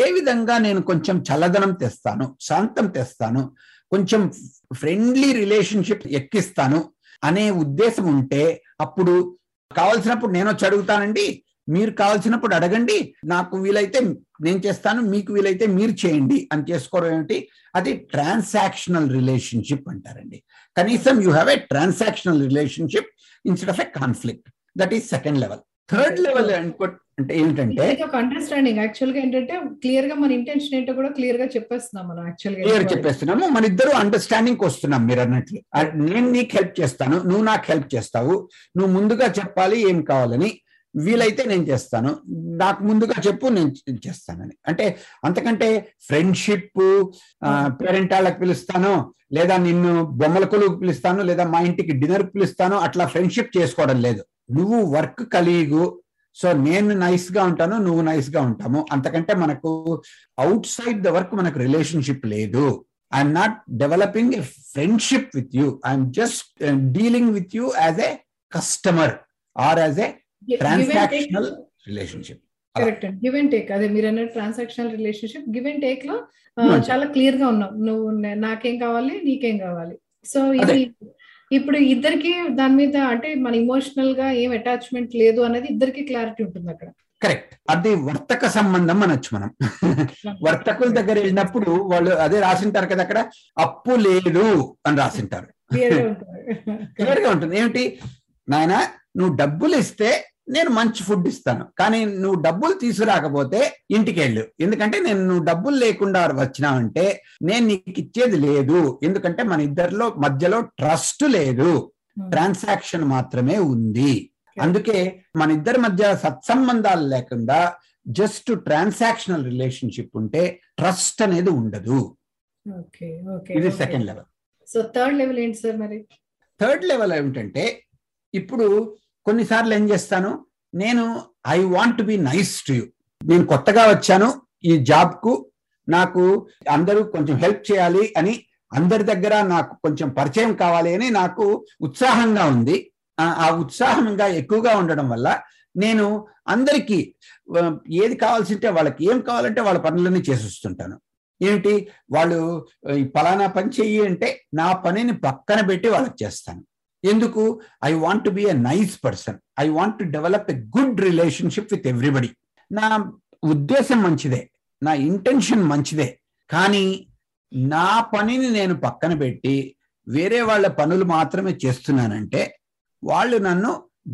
ఏ విధంగా నేను కొంచెం చల్లదనం తెస్తాను, శాంతం తెస్తాను, కొంచెం ఫ్రెండ్లీ రిలేషన్షిప్ ఎక్కిస్తాను అనే ఉద్దేశం ఉంటే అప్పుడు కావాల్సినప్పుడు నేను వచ్చి అడుగుతానండి, మీరు కావాల్సినప్పుడు అడగండి, నాకు వీలైతే నేను చేస్తాను, మీకు వీలైతే మీరు చేయండి అని చేసుకోవడం ఏమిటి, అది ట్రాన్సాక్షనల్ రిలేషన్షిప్ అంటారండి. కనీసం you have a transactional relationship instead of a conflict. That is second level. Third level అనుకో అంటే ఏంటంటే అండర్స్టాండింగ్, యాక్చువల్ గా ఏంటంటే క్లియర్ గా మన ఇంటెన్షన్ ఏంటో కూడా క్లియర్ గా చెప్పేస్తున్నాం, మనం యాక్చువల్ గా క్లియర్ చెప్పేస్తున్నాము, మన ఇద్దరు అండర్స్టాండింగ్ వస్తున్నాం. మీరు అన్నట్లు నేను నీకు హెల్ప్ చేస్తాను, నువ్వు నాకు హెల్ప్ చేస్తావు, నువ్వు ముందుగా చెప్పాలి ఏం కావాలని, వీలైతే నేను చేస్తాను, నాకు ముందుగా చెప్పు నేను చేస్తానని. అంటే అంతకంటే ఫ్రెండ్షిప్, పేరెంట్ వాళ్ళకి పిలుస్తాను, లేదా నిన్ను బొమ్మల కొలువుకు పిలుస్తాను, లేదా మా ఇంటికి డిన్నర్ పిలుస్తాను, అట్లా ఫ్రెండ్షిప్ చేసుకోవడం లేదు. నువ్వు వర్క్ కలీగు, సో నేను నైస్ గా ఉంటాను, నువ్వు నైస్ గా ఉంటాము, అంతకంటే మనకు అవుట్ సైడ్ ద వర్క్ మనకు రిలేషన్షిప్ లేదు. I'm not developing a friendship with you, I'm just dealing with you as a customer or as a transactional relationship. Correct అండి, గివ్ అండ్ టేక్. అదే మీరు అన్న transactional relationship give and take లో చాలా clear గా ఉన్నాం, నువ్వు నాకేం కావాలి నీకేం కావాలి. సో ఇది ఇప్పుడు ఇద్దరికి దాని మీద అంటే మన ఇమోషనల్ గా ఏం అటాచ్మెంట్ లేదు అనేది ఇద్దరికి క్లారిటీ ఉంటుంది అక్కడ. కరెక్ట్, అది వర్తక సంబంధం అనొచ్చు. మనం వర్తకుల దగ్గర వెళ్ళినప్పుడు వాళ్ళు అదే రాసింటారు కదా, అక్కడ అప్పు లేదు అని రాసింటారు, క్లియర్ గా ఉంటుంది. ఏమిటి, నాయన నువ్వు డబ్బులు ఇస్తే నేను మంచి ఫుడ్ ఇస్తాను, కానీ నువ్వు డబ్బులు తీసుకురాకపోతే ఇంటికి వెళ్ళు, ఎందుకంటే నేను నువ్వు డబ్బులు లేకుండా వచ్చినావంటే నేను నీకు ఇచ్చేది లేదు, ఎందుకంటే మన ఇద్దరిలో మధ్యలో ట్రస్ట్ లేదు, ట్రాన్సాక్షన్ మాత్రమే ఉంది. అందుకే మన ఇద్దరి మధ్య సత్సంబంధాలు లేకుండా జస్ట్ ట్రాన్సాక్షనల్ రిలేషన్షిప్ ఉంటే ట్రస్ట్ అనేది ఉండదు. ఇది second level. So third level ఏంటి సార్ మరి? థర్డ్ లెవెల్ ఏమిటంటే, ఇప్పుడు కొన్నిసార్లు ఏం చేస్తాను, నేను I want to be nice to you. నేను కొత్తగా వచ్చాను ఈ జాబ్కు, నాకు అందరూ కొంచెం హెల్ప్ చేయాలి అని, అందరి దగ్గర నాకు కొంచెం పరిచయం కావాలి అని నాకు ఉత్సాహంగా ఉంది. ఆ ఉత్సాహంగా ఎక్కువగా ఉండడం వల్ల నేను అందరికీ ఏది కావాల్సింటే వాళ్ళకి ఏం కావాలంటే వాళ్ళ పనులన్నీ చేసేస్తుంటాను. ఏమిటి, వాళ్ళు పలానా పని చెయ్యి అంటే నా పనిని పక్కన పెట్టి వాళ్ళకి చేస్తాను. ఎందుకు? I want to be a nice person, I want to develop a good relationship with everybody. నా ఉద్దేశం మంచిదే, నా ఇంటెన్షన్ మంచిదే, కానీ నా పనిని నేను పక్కన పెట్టి వేరే వాళ్ళ పనులు మాత్రమే చేస్తున్నానంటే వాళ్ళు నన్ను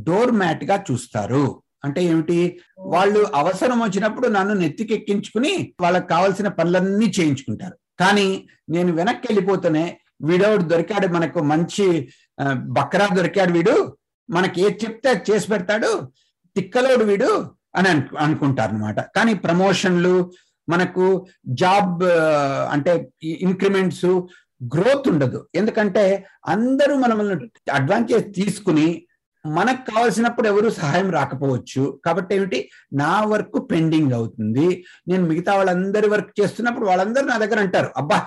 డోర్ మ్యాట్ గా చూస్తారు. అంటే ఏమిటి, వాళ్ళు అవసరం వచ్చినప్పుడు నన్ను నెత్తికెక్కించుకుని వాళ్ళకి కావాల్సిన పనులన్నీ చేయించుకుంటారు. కానీ నేను వెనక్కి వెళ్ళిపోతేనే వీడోడు దొరికాడు, మనకు మంచి బక్రా దొరికాడు, వీడు మనకి ఏది చెప్తే అది చేసి పెడతాడు, తిక్కలోడు వీడు అని అను అనుకుంటారు అనమాట. కానీ ప్రమోషన్లు, మనకు జాబ్ అంటే ఇంక్రిమెంట్స్, గ్రోత్ ఉండదు. ఎందుకంటే అందరూ మనల్ని అడ్వాంటేజ్ తీసుకుని మనకు కావాల్సినప్పుడు ఎవరు సహాయం రాకపోవచ్చు. కాబట్టి ఏమిటి, నా వర్క్ పెండింగ్ అవుతుంది. నేను మిగతా వాళ్ళందరి వర్క్ చేస్తున్నప్పుడు వాళ్ళందరూ నా దగ్గర అంటారు, అబ్బా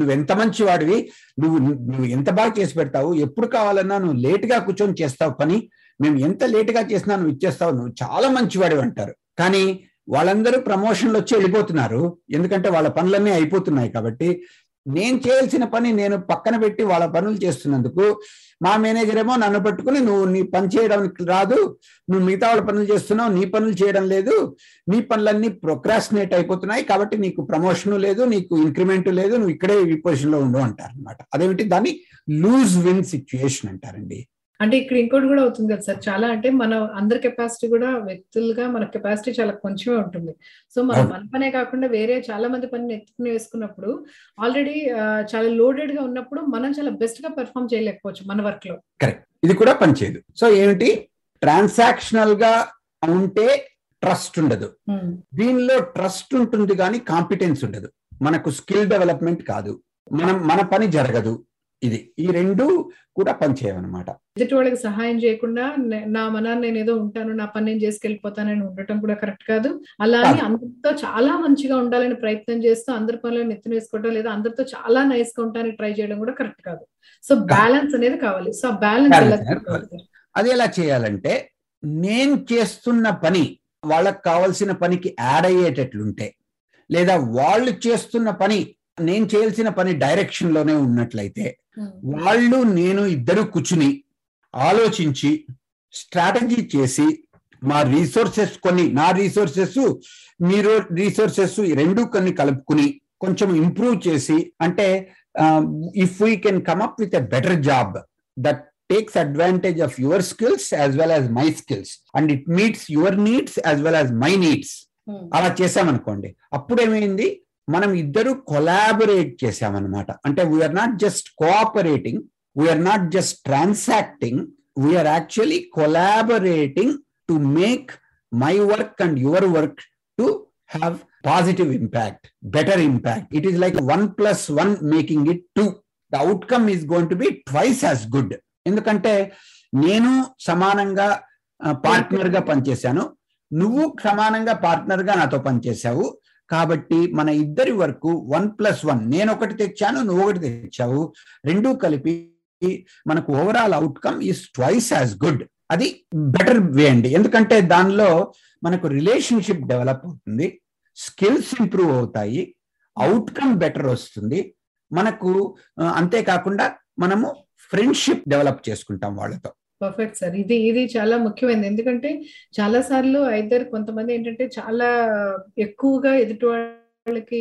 నువ్వెంత మంచి వాడివి, నువ్వు నువ్వు ఎంత బాగా చేసి పెడతావు, ఎప్పుడు కావాలన్నా నువ్వు లేటుగా కూర్చొని చేస్తావు పని, మేము ఎంత లేటుగా చేసినా నువ్వు ఇచ్చేస్తావు, నువ్వు చాలా మంచివాడివి అంటారు. కానీ వాళ్ళందరూ ప్రమోషన్లు వచ్చి వెళ్ళిపోతున్నారు, ఎందుకంటే వాళ్ళ పనులన్నీ అయిపోతున్నాయి. కాబట్టి నేను చేయాల్సిన పని నేను పక్కన పెట్టి వాళ్ళ పనులు చేస్తున్నందుకు మా మేనేజర్ ఏమో నన్ను పట్టుకుని, నువ్వు నీ పని చేయడం రాదు, నువ్వు మిగతా వాళ్ళ పనులు చేస్తున్నావు, నీ పనులు చేయడం లేదు, నీ పనులన్నీ ప్రొక్రాస్టినేట్ అయిపోతున్నాయి, కాబట్టి నీకు ప్రమోషన్ లేదు, నీకు ఇంక్రిమెంట్ లేదు, నువ్వు ఇక్కడే ఈ పొజిషన్లో ఉండు అంటారు అనమాట. అదేమిటి, దాన్ని లూజ్ విన్ సిచ్యుయేషన్ అంటారండి. అంటే ఇక్కడ ఇంకోటి కూడా అవుతుంది కదా సార్, చాలా అంటే మన అందరి కెపాసిటీ కూడా వ్యక్తులుగా మన కెపాసిటీ చాలా కొంచెమే ఉంటుంది. సో మన మన పనే కాకుండా వేరే చాలా మంది పని ఎత్తుకుని వేసుకున్నప్పుడు ఆల్రెడీ చాలా లోడెడ్ గా ఉన్నప్పుడు మనం చాలా బెస్ట్ గా పెర్ఫామ్ చేయలేకపోవచ్చు మన వర్క్ లో. కరెక్ట్, ఇది కూడా పనిచేయదు. సో ఏమిటి, ట్రాన్సాక్షనల్ గా ఉంటే ట్రస్ట్ ఉండదు, దీనిలో ట్రస్ట్ ఉంటుంది కానీ కాంపిటెన్స్ ఉండదు, మనకు స్కిల్ డెవలప్మెంట్ కాదు, మనం మన పని జరగదు. ఇది ఈ రెండు కూడా పనిచేయమన్నమాట. ఎదుటి వాళ్ళకి సహాయం చేయకుండా నా మనాన్ని నేను ఏదో ఉంటాను, నా పని నేను చేసుకెళ్ళిపోతానని ఉండటం కూడా కరెక్ట్ కాదు. అలానే అందరితో చాలా మంచిగా ఉండాలని ప్రయత్నం చేస్తూ అందరి పనులను ఎత్తున వేసుకోవడం, లేదా అందరితో చాలా నైస్ గా ఉండడానికి ట్రై చేయడం కూడా కరెక్ట్ కాదు. సో బ్యాలెన్స్ అనేది కావాలి. సో బ్యాలెన్స్ అది ఎలా చేయాలంటే, నేను చేస్తున్న పని వాళ్ళకి కావాల్సిన పనికి యాడ్ అయ్యేటట్లుంటే, లేదా వాళ్ళు చేస్తున్న పని నేను చేయాల్సిన పని డైరెక్షన్ లోనే ఉన్నట్లయితే, వాళ్ళు నేను ఇద్దరు కూర్చుని ఆలోచించి స్ట్రాటజీ చేసి మా రీసోర్సెస్ కొన్ని, నా రీసోర్సెస్ మీరు రీసోర్సెస్ రెండు కొన్ని కలుపుకుని కొంచెం ఇంప్రూవ్ చేసి, అంటే if we can come up with a better job that takes advantage of your skills as well as my skills and it meets your needs as well as my needs, అలా చేసామనుకోండి. అప్పుడేమైంది, మనం ఇద్దరు కొలాబరేట్ చేసామన్నమాట. అంటే we are not just cooperating, we are not just transacting, we are actually collaborating to make my work and your work to have positive impact, better impact. It is like one plus one making it two. The outcome is going to be twice as good. ఎందుకంటే నేను సమానంగా partner గా పనిచేశాను, నువ్వు సమానంగా partner గా నాతో పనిచేశావు, కాబట్టి మన ఇద్దరి వరకు వన్ ప్లస్ వన్, నేను ఒకటి తెచ్చాను, నువ్వు ఒకటి తెచ్చావు, రెండూ కలిపి మనకు overall outcome is twice as good. అది బెటర్ వే అండి. ఎందుకంటే దానిలో మనకు రిలేషన్షిప్ డెవలప్ అవుతుంది, స్కిల్స్ ఇంప్రూవ్ అవుతాయి, అవుట్కమ్ బెటర్ వస్తుంది మనకు. అంతేకాకుండా మనము ఫ్రెండ్షిప్ డెవలప్ చేసుకుంటాం వాళ్ళతో. పర్ఫెక్ట్ సార్, ఇది ఇది చాలా ముఖ్యమైనది. ఎందుకంటే చాలా సార్లు అయితే కొంతమంది ఏంటంటే చాలా ఎక్కువగా ఎదుటి వాళ్ళకి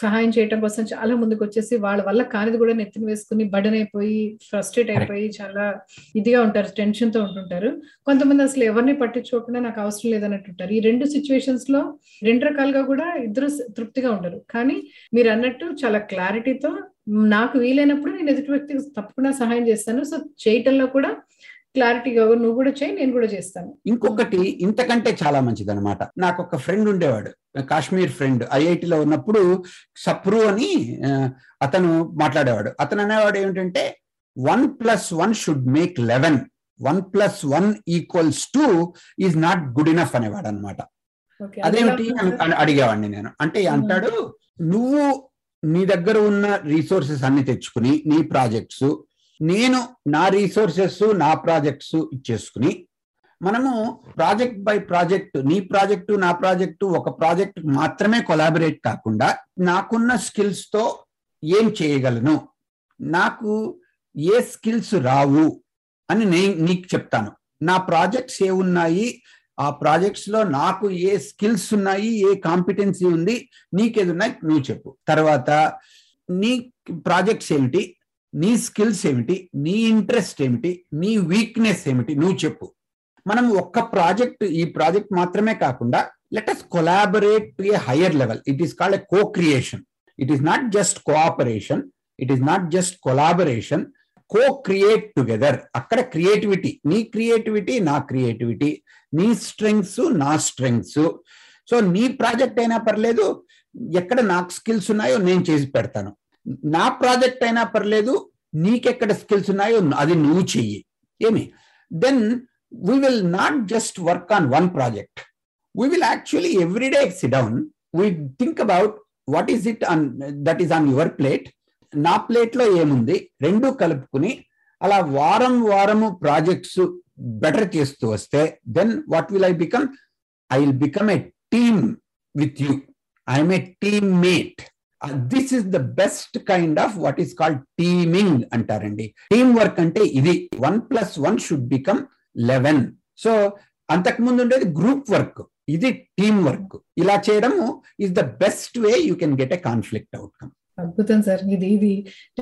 సహాయం చేయడం కోసం చాలా ముందుకు వచ్చేసి వాళ్ళ వల్ల కానిది కూడా నెత్తిని వేసుకుని బర్డెన్ అయిపోయి ఫ్రస్ట్రేట్ అయిపోయి చాలా ఇదిగా ఉంటారు, టెన్షన్ తో ఉంటుంటారు. కొంతమంది అసలు ఎవరిని పట్టించుకోకుండా నాకు అవసరం లేదన్నట్టుంటారు. ఈ రెండు సిచ్యువేషన్స్ లో రెండు రకాలుగా కూడా ఇద్దరు తృప్తిగా ఉంటారు. కానీ మీరు అన్నట్టు చాలా క్లారిటీతో నాకు వీలైనప్పుడు నేను ఎదుటి వ్యక్తికి తప్పకుండా సహాయం చేస్తాను, సో చేయటంలో కూడా క్లారిటీగా నువ్వు కూడా చేయి, నేను కూడా చేస్తాను. ఇంకొకటి ఇంతకంటే చాలా మంచిది అనమాట. నాకు ఒక ఫ్రెండ్ ఉండేవాడు, కాశ్మీర్ ఫ్రెండ్, ఐఐటిలో ఉన్నప్పుడు సప్రు అని అతను మాట్లాడేవాడు. అతను అనేవాడు ఏమిటంటే, one plus one should make eleven one plus one equals two is not good enough అనేవాడు అనమాట. అదేమిటి అడిగేవాడిని నేను. అంటే అంటాడు, నువ్వు నీ దగ్గర ఉన్న రీసోర్సెస్ అన్ని తెచ్చుకుని నీ ప్రాజెక్ట్స్, నేను నా రీసోర్సెస్ నా ప్రాజెక్ట్స్ ఇచ్చేసుకుని మనము ప్రాజెక్ట్ బై ప్రాజెక్ట్, నీ ప్రాజెక్టు నా ప్రాజెక్టు ఒక ప్రాజెక్ట్ మాత్రమే కొలాబరేట్ కాకుండా నాకున్న స్కిల్స్ తో ఏం చేయగలను, నాకు ఏ స్కిల్స్ రావు అని నేను నీకు చెప్తాను. నా ప్రాజెక్ట్స్ ఏ ఉన్నాయి, ఆ ప్రాజెక్ట్స్ లో నాకు ఏ స్కిల్స్ ఉన్నాయి, ఏ కాంపిటెన్సీ ఉంది, నీకేదున్నాయి నువ్వు చెప్పు. తర్వాత నీ ప్రాజెక్ట్స్ ఏమిటి, నీ స్కిల్స్ ఏమిటి, నీ ఇంట్రెస్ట్ ఏమిటి, నీ వీక్నెస్ ఏమిటి నువ్వు చెప్పు. మనం ఒక్క ప్రాజెక్ట్, ఈ ప్రాజెక్ట్ మాత్రమే కాకుండా let us collaborate to a higher level. It is called a co-creation. It is not just cooperation. It is not just collaboration. Co-create together. అక్కడ క్రియేటివిటీ, నీ క్రియేటివిటీ నా క్రియేటివిటీ, నీ స్ట్రెంగ్స్ నా స్ట్రెంగ్స్. సో నీ project అయినా పర్లేదు, ఎక్కడ నాకు స్కిల్స్ ఉన్నాయో నేను చేసి పెడతాను. నా ప్రాజెక్ట్ అయినా పర్లేదు, నీకెక్కడ స్కిల్స్ ఉన్నాయో అది నువ్వు చెయ్యి. ఏమి then we will not just work on one project. We will actually every day sit down, we think about what is it on that is on your plate, na plate lo em undi, rendu kalupukuni ala varam varamu projects better chestu vaste, then what will I become? I will become a team with you. I am a teammate. Uh, this is the best kind of what is called teaming antarandi. Teamwork ante idi one plus one should become eleven. So అంతకుముందు ఉండేది group work, ఇది team work. ఇలా చేయడము is the best way you can get a conflict outcome. అద్భుతం sir. ఇది ఇది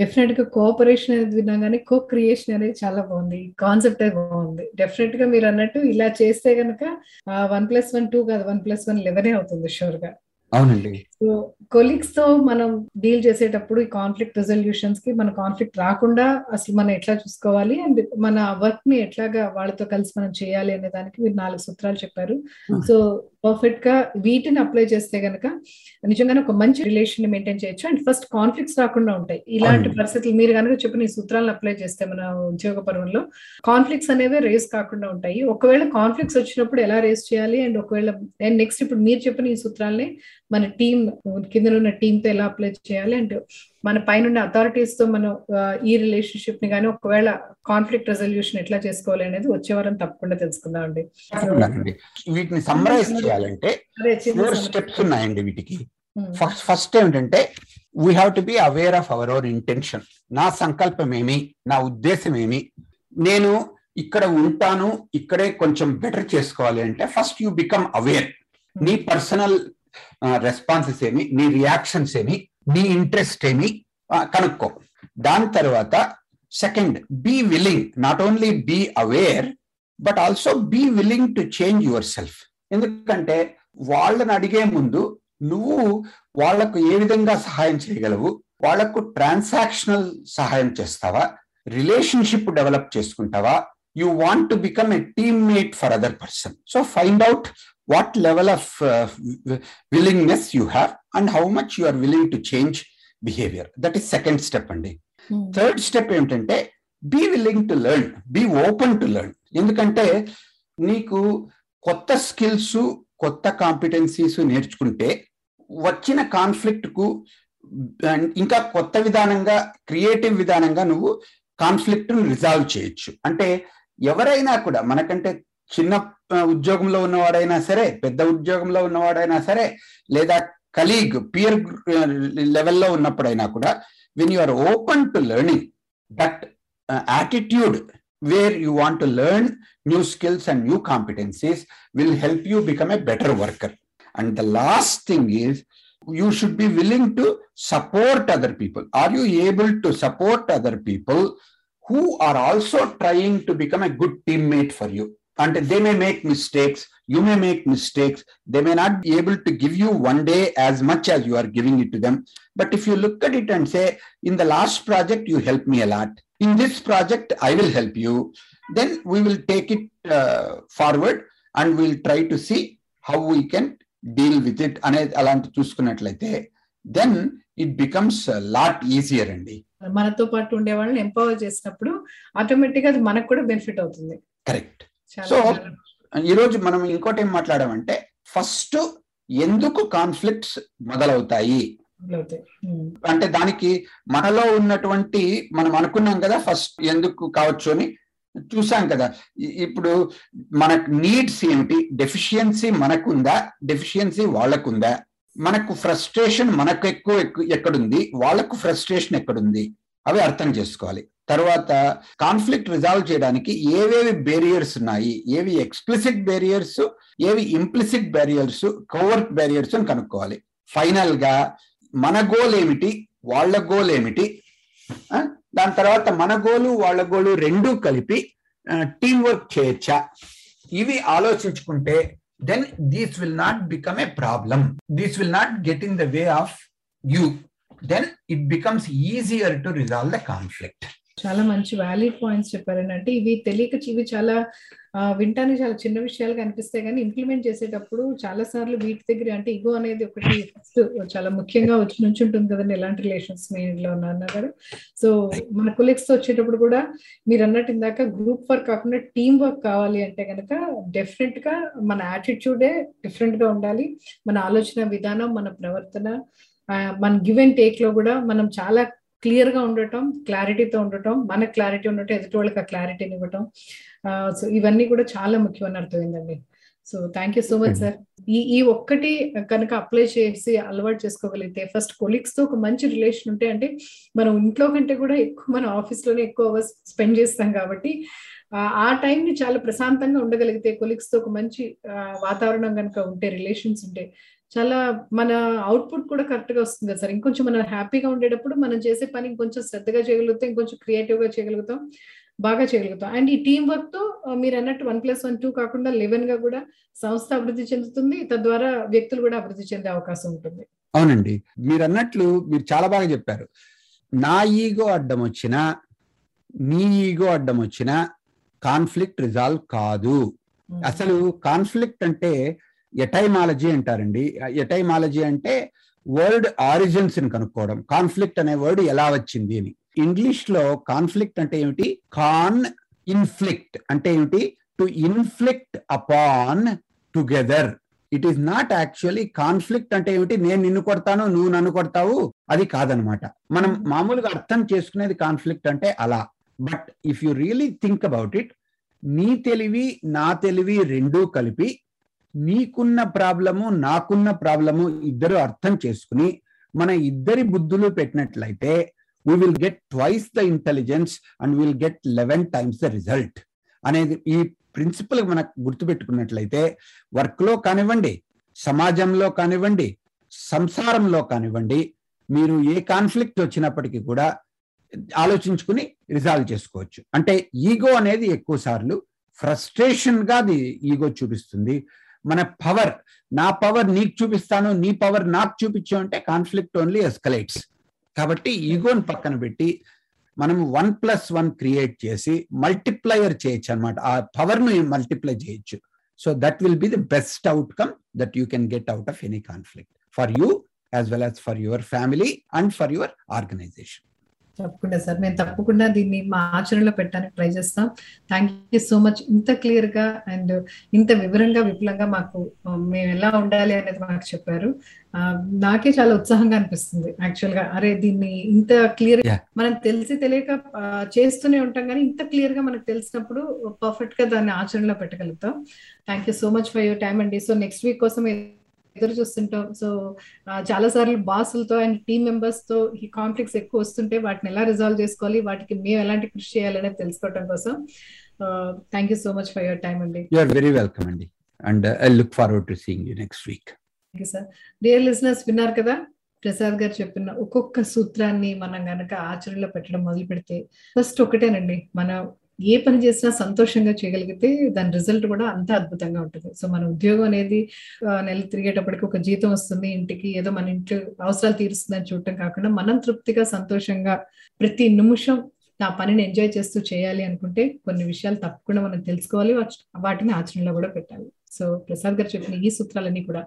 definite గా cooperation అనేది విన్నాగానే కో క్రియేషన్ అనేది చాలా బాగుంది, కాన్సెప్ట్ బాగుంది. డెఫినెట్ గా మీరు అన్నట్టు ఇలా చేస్తే గనక వన్ ప్లస్ వన్ టూ కాదు, వన్ ప్లస్ వన్ లెవెన్ అవుతుంది షూర్ గా. అవునండి. సో కొలీగ్స్ తో మనం డీల్ చేసేటప్పుడు ఈ కాన్ఫ్లిక్ట్ రెజల్యూషన్స్ కి మన కాన్ఫ్లిక్ట్ రాకుండా అసలు మనం ఎట్లా చూసుకోవాలి అండ్ మన వర్క్ ని ఎట్లాగా వాళ్ళతో కలిసి మనం చేయాలి అనే దానికి మీరు నాలుగు సూత్రాలు చెప్పారు. సో పర్ఫెక్ట్ గా వీటిని అప్లై చేస్తే గనక నిజంగానే ఒక మంచి రిలేషన్ మెయింటైన్ చేయొచ్చు అండ్ ఫస్ట్ కాన్ఫ్లిక్ట్స్ రాకుండా ఉంటాయి. ఇలాంటి పరిస్థితులు మీరు కనుక చెప్పిన ఈ సూత్రాలను అప్లై చేస్తే మన ఉద్యోగ పరంలో కాన్ఫ్లిక్ట్స్ అనేవి రేస్ కాకుండా ఉంటాయి. ఒకవేళ కాన్ఫ్లిక్ట్స్ వచ్చినప్పుడు ఎలా రేస్ చేయాలి అండ్ ఒకవేళ అండ్ నెక్స్ట్ ఇప్పుడు మీరు చెప్పిన ఈ సూత్రాలని మన టీం కింద ఉన్న టీమ్ తో ఎలా అప్లై చేయాలి అంటే మన పైన అథారిటీస్ తో మనం ఈ రిలేషన్షిప్ ని కానీ ఒకవేళ కాన్ఫ్లిక్ట్ రెజల్యూషన్ ఎట్లా చేసుకోవాలి అనేది వచ్చే వారం తప్పకుండా తెలుసుకుందాం అండి. వీటిని సమ్మరైజ్ చేయాలంటే ఫోర్ స్టెప్స్ ఉన్నాయండి వీటికి. ఫస్ట్ ఫస్ట్ ఏమిటంటే we have to be aware of our own intention. నా సంకల్పం ఏమి, నా ఉద్దేశం ఏమి, నేను ఇక్కడ ఉంటాను, ఇక్కడే కొంచెం బెటర్ చేసుకోవాలి అంటే ఫస్ట్ యూ బికమ్ అవేర్. నీ పర్సనల్ రెస్పాన్సెస్ ఏమి, నీ రియాక్షన్స్ ఏమి, నీ ఇంట్రెస్ట్ ఏమి కనుక్కో. దాని తర్వాత second, be willing, not only be aware but also be willing to change your self. ఎందుకంటే వాళ్ళని అడిగే ముందు నువ్వు వాళ్లకు ఏ విధంగా సహాయం చేయగలవు, వాళ్లకు ట్రాన్సాక్షనల్ సహాయం చేస్తావా, రిలేషన్షిప్ డెవలప్ చేసుకుంటావా, you want to become a teammate for other person. So find out what level of uh, willingness you have and how much you are willing to change behavior. That is second step andi. Hmm. Third step entante be willing to learn, be open to learn. Endukante neeku kotta skills kotta competencies nerchukunte vachina conflict ku inka kotta vidhananga creative vidhananga nuvu conflict nu resolve cheyochu. Ante evaraina kuda manakante చిన్న ఉద్యోగంలో ఉన్నవాడైనా సరే, పెద్ద ఉద్యోగంలో ఉన్నవాడైనా సరే, లేదా colleague pear లెవెల్లో ఉన్నప్పుడైనా కూడా when you are open to learning, that attitude where you want to learn new skills and new competencies will help you become a better worker. And the last thing is you should be willing to support other people. Are you able to support other people who are also trying to become a good teammate for you? And they may make mistakes, you may make mistakes, they may not be able to give you one day as much as you are giving it to them, but if you look at it and say, in the last project you helped me a lot, in this project I will help you, then we will take it uh, forward and we'll try to see how we can deal with it. Ane alanti chusukunnatlaithe then it becomes a lot easier andi. మనతో పాటు ఉండే వాళ్ళని empower చేసినప్పుడు automatic గా అది మనకు కూడా benefit అవుతుంది. కరెక్ట్. సో ఈరోజు మనం ఇంకోటి ఏం మాట్లాడామంటే, ఫస్ట్ ఎందుకు కాన్ఫ్లిక్ట్స్ మొదలవుతాయి అంటే దానికి మనలో ఉన్నటువంటి, మనం అనుకున్నాం కదా ఫస్ట్ ఎందుకు కావచ్చు అని చూసాం కదా. ఇప్పుడు మనకు నీడ్స్ ఏమిటి, డెఫిషియన్సీ మనకుందా, డెఫిషియన్సీ వాళ్ళకుందా, మనకు ఫ్రస్ట్రేషన్ మనకు ఎక్కువ ఎక్కడుంది, వాళ్ళకు ఫ్రస్ట్రేషన్ ఎక్కడుంది, అవి అర్థం చేసుకోవాలి. తర్వాత కాన్ఫ్లిక్ట్ రిజాల్వ్ చేయడానికి ఏవేవి బేరియర్స్ ఉన్నాయి, ఏవి ఎక్స్ప్లిసిట్ బేరియర్స్, ఏవి ఇంప్లిసిట్ బ్యారియర్స్, కోవర్ట్ బ్యారియర్స్ అని కనుక్కోవాలి. ఫైనల్ గా మన గోల్ ఏమిటి, వాళ్ళ గోల్ ఏమిటి, దాని తర్వాత మన గోలు వాళ్ళ గోలు రెండూ కలిపి టీం వర్క్ చేయొచ్చా, ఇవి ఆలోచించుకుంటే then these will not become a problem, these will not get in the way of you, then it becomes easier to resolve the conflict. చాలా మంచి వాలిడ్ పాయింట్స్ చెప్పారంటే, ఇవి తెలియక ఇవి చాలా వింటానికి చాలా చిన్న విషయాలు కనిపిస్తాయి, కానీ ఇంప్లిమెంట్ చేసేటప్పుడు చాలా సార్లు వీటి దగ్గర అంటే ఇగో అనేది ఒకటి ఫస్ట్ చాలా ముఖ్యంగా వచ్చి నుంచి ఉంటుంది కదండి ఎలాంటి రిలేషన్స్ మీ ఇంట్లో ఉన్నా అన్నారు. సో మన కొలీగ్స్ తో వచ్చేటప్పుడు కూడా మీరు అన్నట్టు ఇందాక గ్రూప్ వర్క్ కాకుండా టీమ్ వర్క్ కావాలి అంటే కనుక డెఫినెట్ గా మన యాటిట్యూడే డిఫరెంట్ గా ఉండాలి. మన ఆలోచన విధానం, మన ప్రవర్తన, మన గివ్ అండ్ టేక్ లో కూడా మనం చాలా క్లియర్ గా ఉండటం, క్లారిటీతో ఉండటం, మనకు క్లారిటీ ఉండటం, ఎదుటి వాళ్ళకి ఆ క్లారిటీని ఇవ్వటం, సో ఇవన్నీ కూడా చాలా ముఖ్యం అని అర్థమైందండి. So thank you so much sir. ఈ ఈ ఒక్కటి కనుక అప్లై చేసి అలవాటు చేసుకోగలిగితే ఫస్ట్ కొలీగ్స్ తో ఒక మంచి రిలేషన్ ఉంటే, అంటే మనం ఇంట్లో కంటే కూడా ఎక్కువ మనం ఆఫీస్ లోనే ఎక్కువ అవర్స్ స్పెండ్ చేస్తాం కాబట్టి ఆ టైం ని చాలా ప్రశాంతంగా ఉండగలిగితే, కొలీగ్స్ తో ఒక మంచి వాతావరణం కనుక ఉంటే, రిలేషన్స్ ఉంటే చాలా మన అవుట్పుట్ కూడా కరెక్ట్ గా వస్తుంది కదా సార్. ఇంకొంచెం మనం హ్యాపీగా ఉండేటప్పుడు మనం చేసే పని ఇంకొంచెం శ్రద్ధగా చేయగలుగుతాం, ఇంకొంచెం క్రియేటివ్ గా చేయగలుగుతాం, బాగా చేయగలుగుతాం. అండ్ ఈ టీం వర్క్ తో మీరు అన్నట్టు వన్ ప్లస్ వన్ టూ కాకుండా లెవెన్ గా కూడా సంస్థ అభివృద్ధి చెందుతుంది, తద్వారా వ్యక్తులు కూడా అభివృద్ధి చెందే అవకాశం ఉంటుంది. అవునండి, మీరు అన్నట్లు మీరు చాలా బాగా చెప్పారు. నా ఈగో అడ్డం వచ్చినా నీ ఈగో అడ్డం వచ్చినా కాన్ఫ్లిక్ట్ రిజాల్వ్ కాదు. అసలు కాన్ఫ్లిక్ట్ అంటే ఎటైమాలజీ అంటారండి. ఎటైమాలజీ అంటే వర్డ్ ఆరిజిన్స్ ని కనుక్కోవడం, కాన్ఫ్లిక్ట్ అనే వర్డ్ ఎలా వచ్చింది అని. ఇంగ్లీష్ లో కాన్ఫ్లిక్ట్ అంటే ఏమిటి, కాన్ ఇన్ఫ్లిక్ట్ అంటే ఏమిటి, to inflict upon together. It is not actually conflict అంటే ఏమిటి, నేను నిన్ను కొడతాను నువ్వు నన్ను కొడతావు, అది కాదనమాట. మనం మామూలుగా అర్థం చేసుకునేది కాన్ఫ్లిక్ట్ అంటే అలా. But if you really think about it, నీ తెలివి నా తెలివి రెండూ కలిపి నీకున్న ప్రాబ్లము నాకున్న ప్రాబ్లము ఇద్దరు అర్థం చేసుకుని మన ఇద్దరి బుద్ధులు పెట్టినట్లయితే we will get twice the intelligence and we will get eleven times the result అనేది ఈ ప్రిన్సిపల్ మనకు గుర్తుపెట్టుకున్నట్లయితే వర్క్లో కానివ్వండి, సమాజంలో కానివ్వండి, సంసారంలో కానివ్వండి, మీరు ఏ కాన్ఫ్లిక్ట్ వచ్చినప్పటికీ కూడా ఆలోచించుకుని రిజాల్వ్ చేసుకోవచ్చు. అంటే ఈగో అనేది ఎక్కువ సార్లు ఫ్రస్ట్రేషన్గా అది ఈగో చూపిస్తుంది. మన పవర్, నా పవర్ నీకు చూపిస్తాను, నీ పవర్ నాకు చూపించు అంటే కాన్ఫ్లిక్ట్ ఓన్లీ ఎస్కలేట్స్. కాబట్టి ఈగోని పక్కన పెట్టి మనం వన్ ప్లస్ వన్ క్రియేట్ చేసి మల్టిప్లయర్ చేయొచ్చు అనమాట. ఆ పవర్ను మల్టిప్లై చేయొచ్చు. So that will be the best outcome that you can get out of any conflict for you as well as for your family and for your organisation. తప్పకుండా sir, మేము తప్పకుండా దీన్ని మా ఆచరణలో పెట్టడానికి ట్రై చేస్తాం. Thank you so much. ఇంత clear గా అండ్ ఇంత వివరంగా విపులంగా మాకు మేము ఎలా ఉండాలి అనేది మాకు చెప్పారు. నాకే చాలా ఉత్సాహంగా అనిపిస్తుంది యాక్చువల్ గా. అరే దీన్ని ఇంత క్లియర్ గా మనం తెలిసి తెలియక చేస్తూనే ఉంటాం, కానీ ఇంత క్లియర్ గా మనకు తెలిసినప్పుడు పర్ఫెక్ట్ గా దాన్ని ఆచరణలో పెట్టగలుగుతాం. Thank you so much for your time అండి. సో నెక్స్ట్ వీక్ కోసం ఎదురు చూస్తుంటాం. సో చాలా సార్లు బాసులతో అండ్ టీమ్ మెంబర్స్ తో ఈ కాన్ఫ్లిక్ట్స్ ఎక్కువ వస్తుంటే వాటిని ఎలా రిజాల్వ్ చేసుకోవాలి, వాటికి మేము ఎలాంటి కృషి చేయాలనేది తెలుసుకోవడం కోసం. Thank you so much for your time అండి. యు ఆర్ వెరీ వెల్కమ్ అండి, and I look forward to seeing you next week. Thank you sir. Dear listeners, విన్నారు కదా ప్రసాద్ గారు చెప్పిన ఒక్కొక్క సూత్రాన్ని మనం గనక ఆచరణలో పెట్టడం మొదలు పెడితే, ఫస్ట్ ఒకటేనండి, మన ఏ పని చేసినా సంతోషంగా చేయగలిగితే దాని రిజల్ట్ కూడా అంత అద్భుతంగా ఉంటుంది. సో మన ఉద్యోగం అనేది నెల తిరిగేటప్పటికి ఒక జీతం వస్తుంది, ఇంటికి ఏదో మన ఇంట్లో అవసరాలు తీరుస్తుందని చూడటం కాకుండా మనం తృప్తిగా సంతోషంగా ప్రతి నిమిషం నా పనిని ఎంజాయ్ చేస్తూ చేయాలి అనుకుంటే కొన్ని విషయాలు తప్పకుండా మనం తెలుసుకోవాలి, వాటిని ఆచరణలో కూడా పెట్టాలి. సో ప్రసాద్ గారు చెప్పిన ఈ సూత్రాలన్నీ కూడా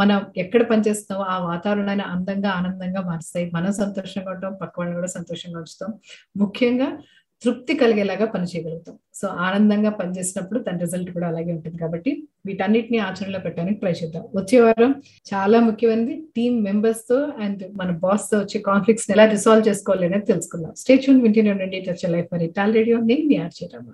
మనం ఎక్కడ పనిచేస్తామో ఆ వాతావరణాన్ని అందంగా ఆనందంగా మారుస్తాయి. మనం సంతోషంగా ఉంటాం, పక్క వాళ్ళని కూడా సంతోషంగా ఉంచుతాం, ముఖ్యంగా తృప్తి కలిగేలాగా పనిచేయగలుగుతాం. సో ఆనందంగా పనిచేసినప్పుడు దాని రిజల్ట్ కూడా అలాగే ఉంటుంది. కాబట్టి వీటన్నిటిని ఆచరణలో పెట్టడానికి ట్రై చేద్దాం. వచ్చే వారం చాలా ముఖ్యమైనది టీమ్ మెంబర్స్ తో అండ్ మన బాస్ తో వచ్చే కాన్ఫ్లిక్ట్స్ ఎలా రిసాల్వ్ చేసుకోవాలి అనేది తెలుసుకుందాం. స్టే ట్యూన్, వింటూనే ఉండండి టచ్ లైఫ్. మరి టాల్ రేడియో నేను మీ యాడ్ చేయటం.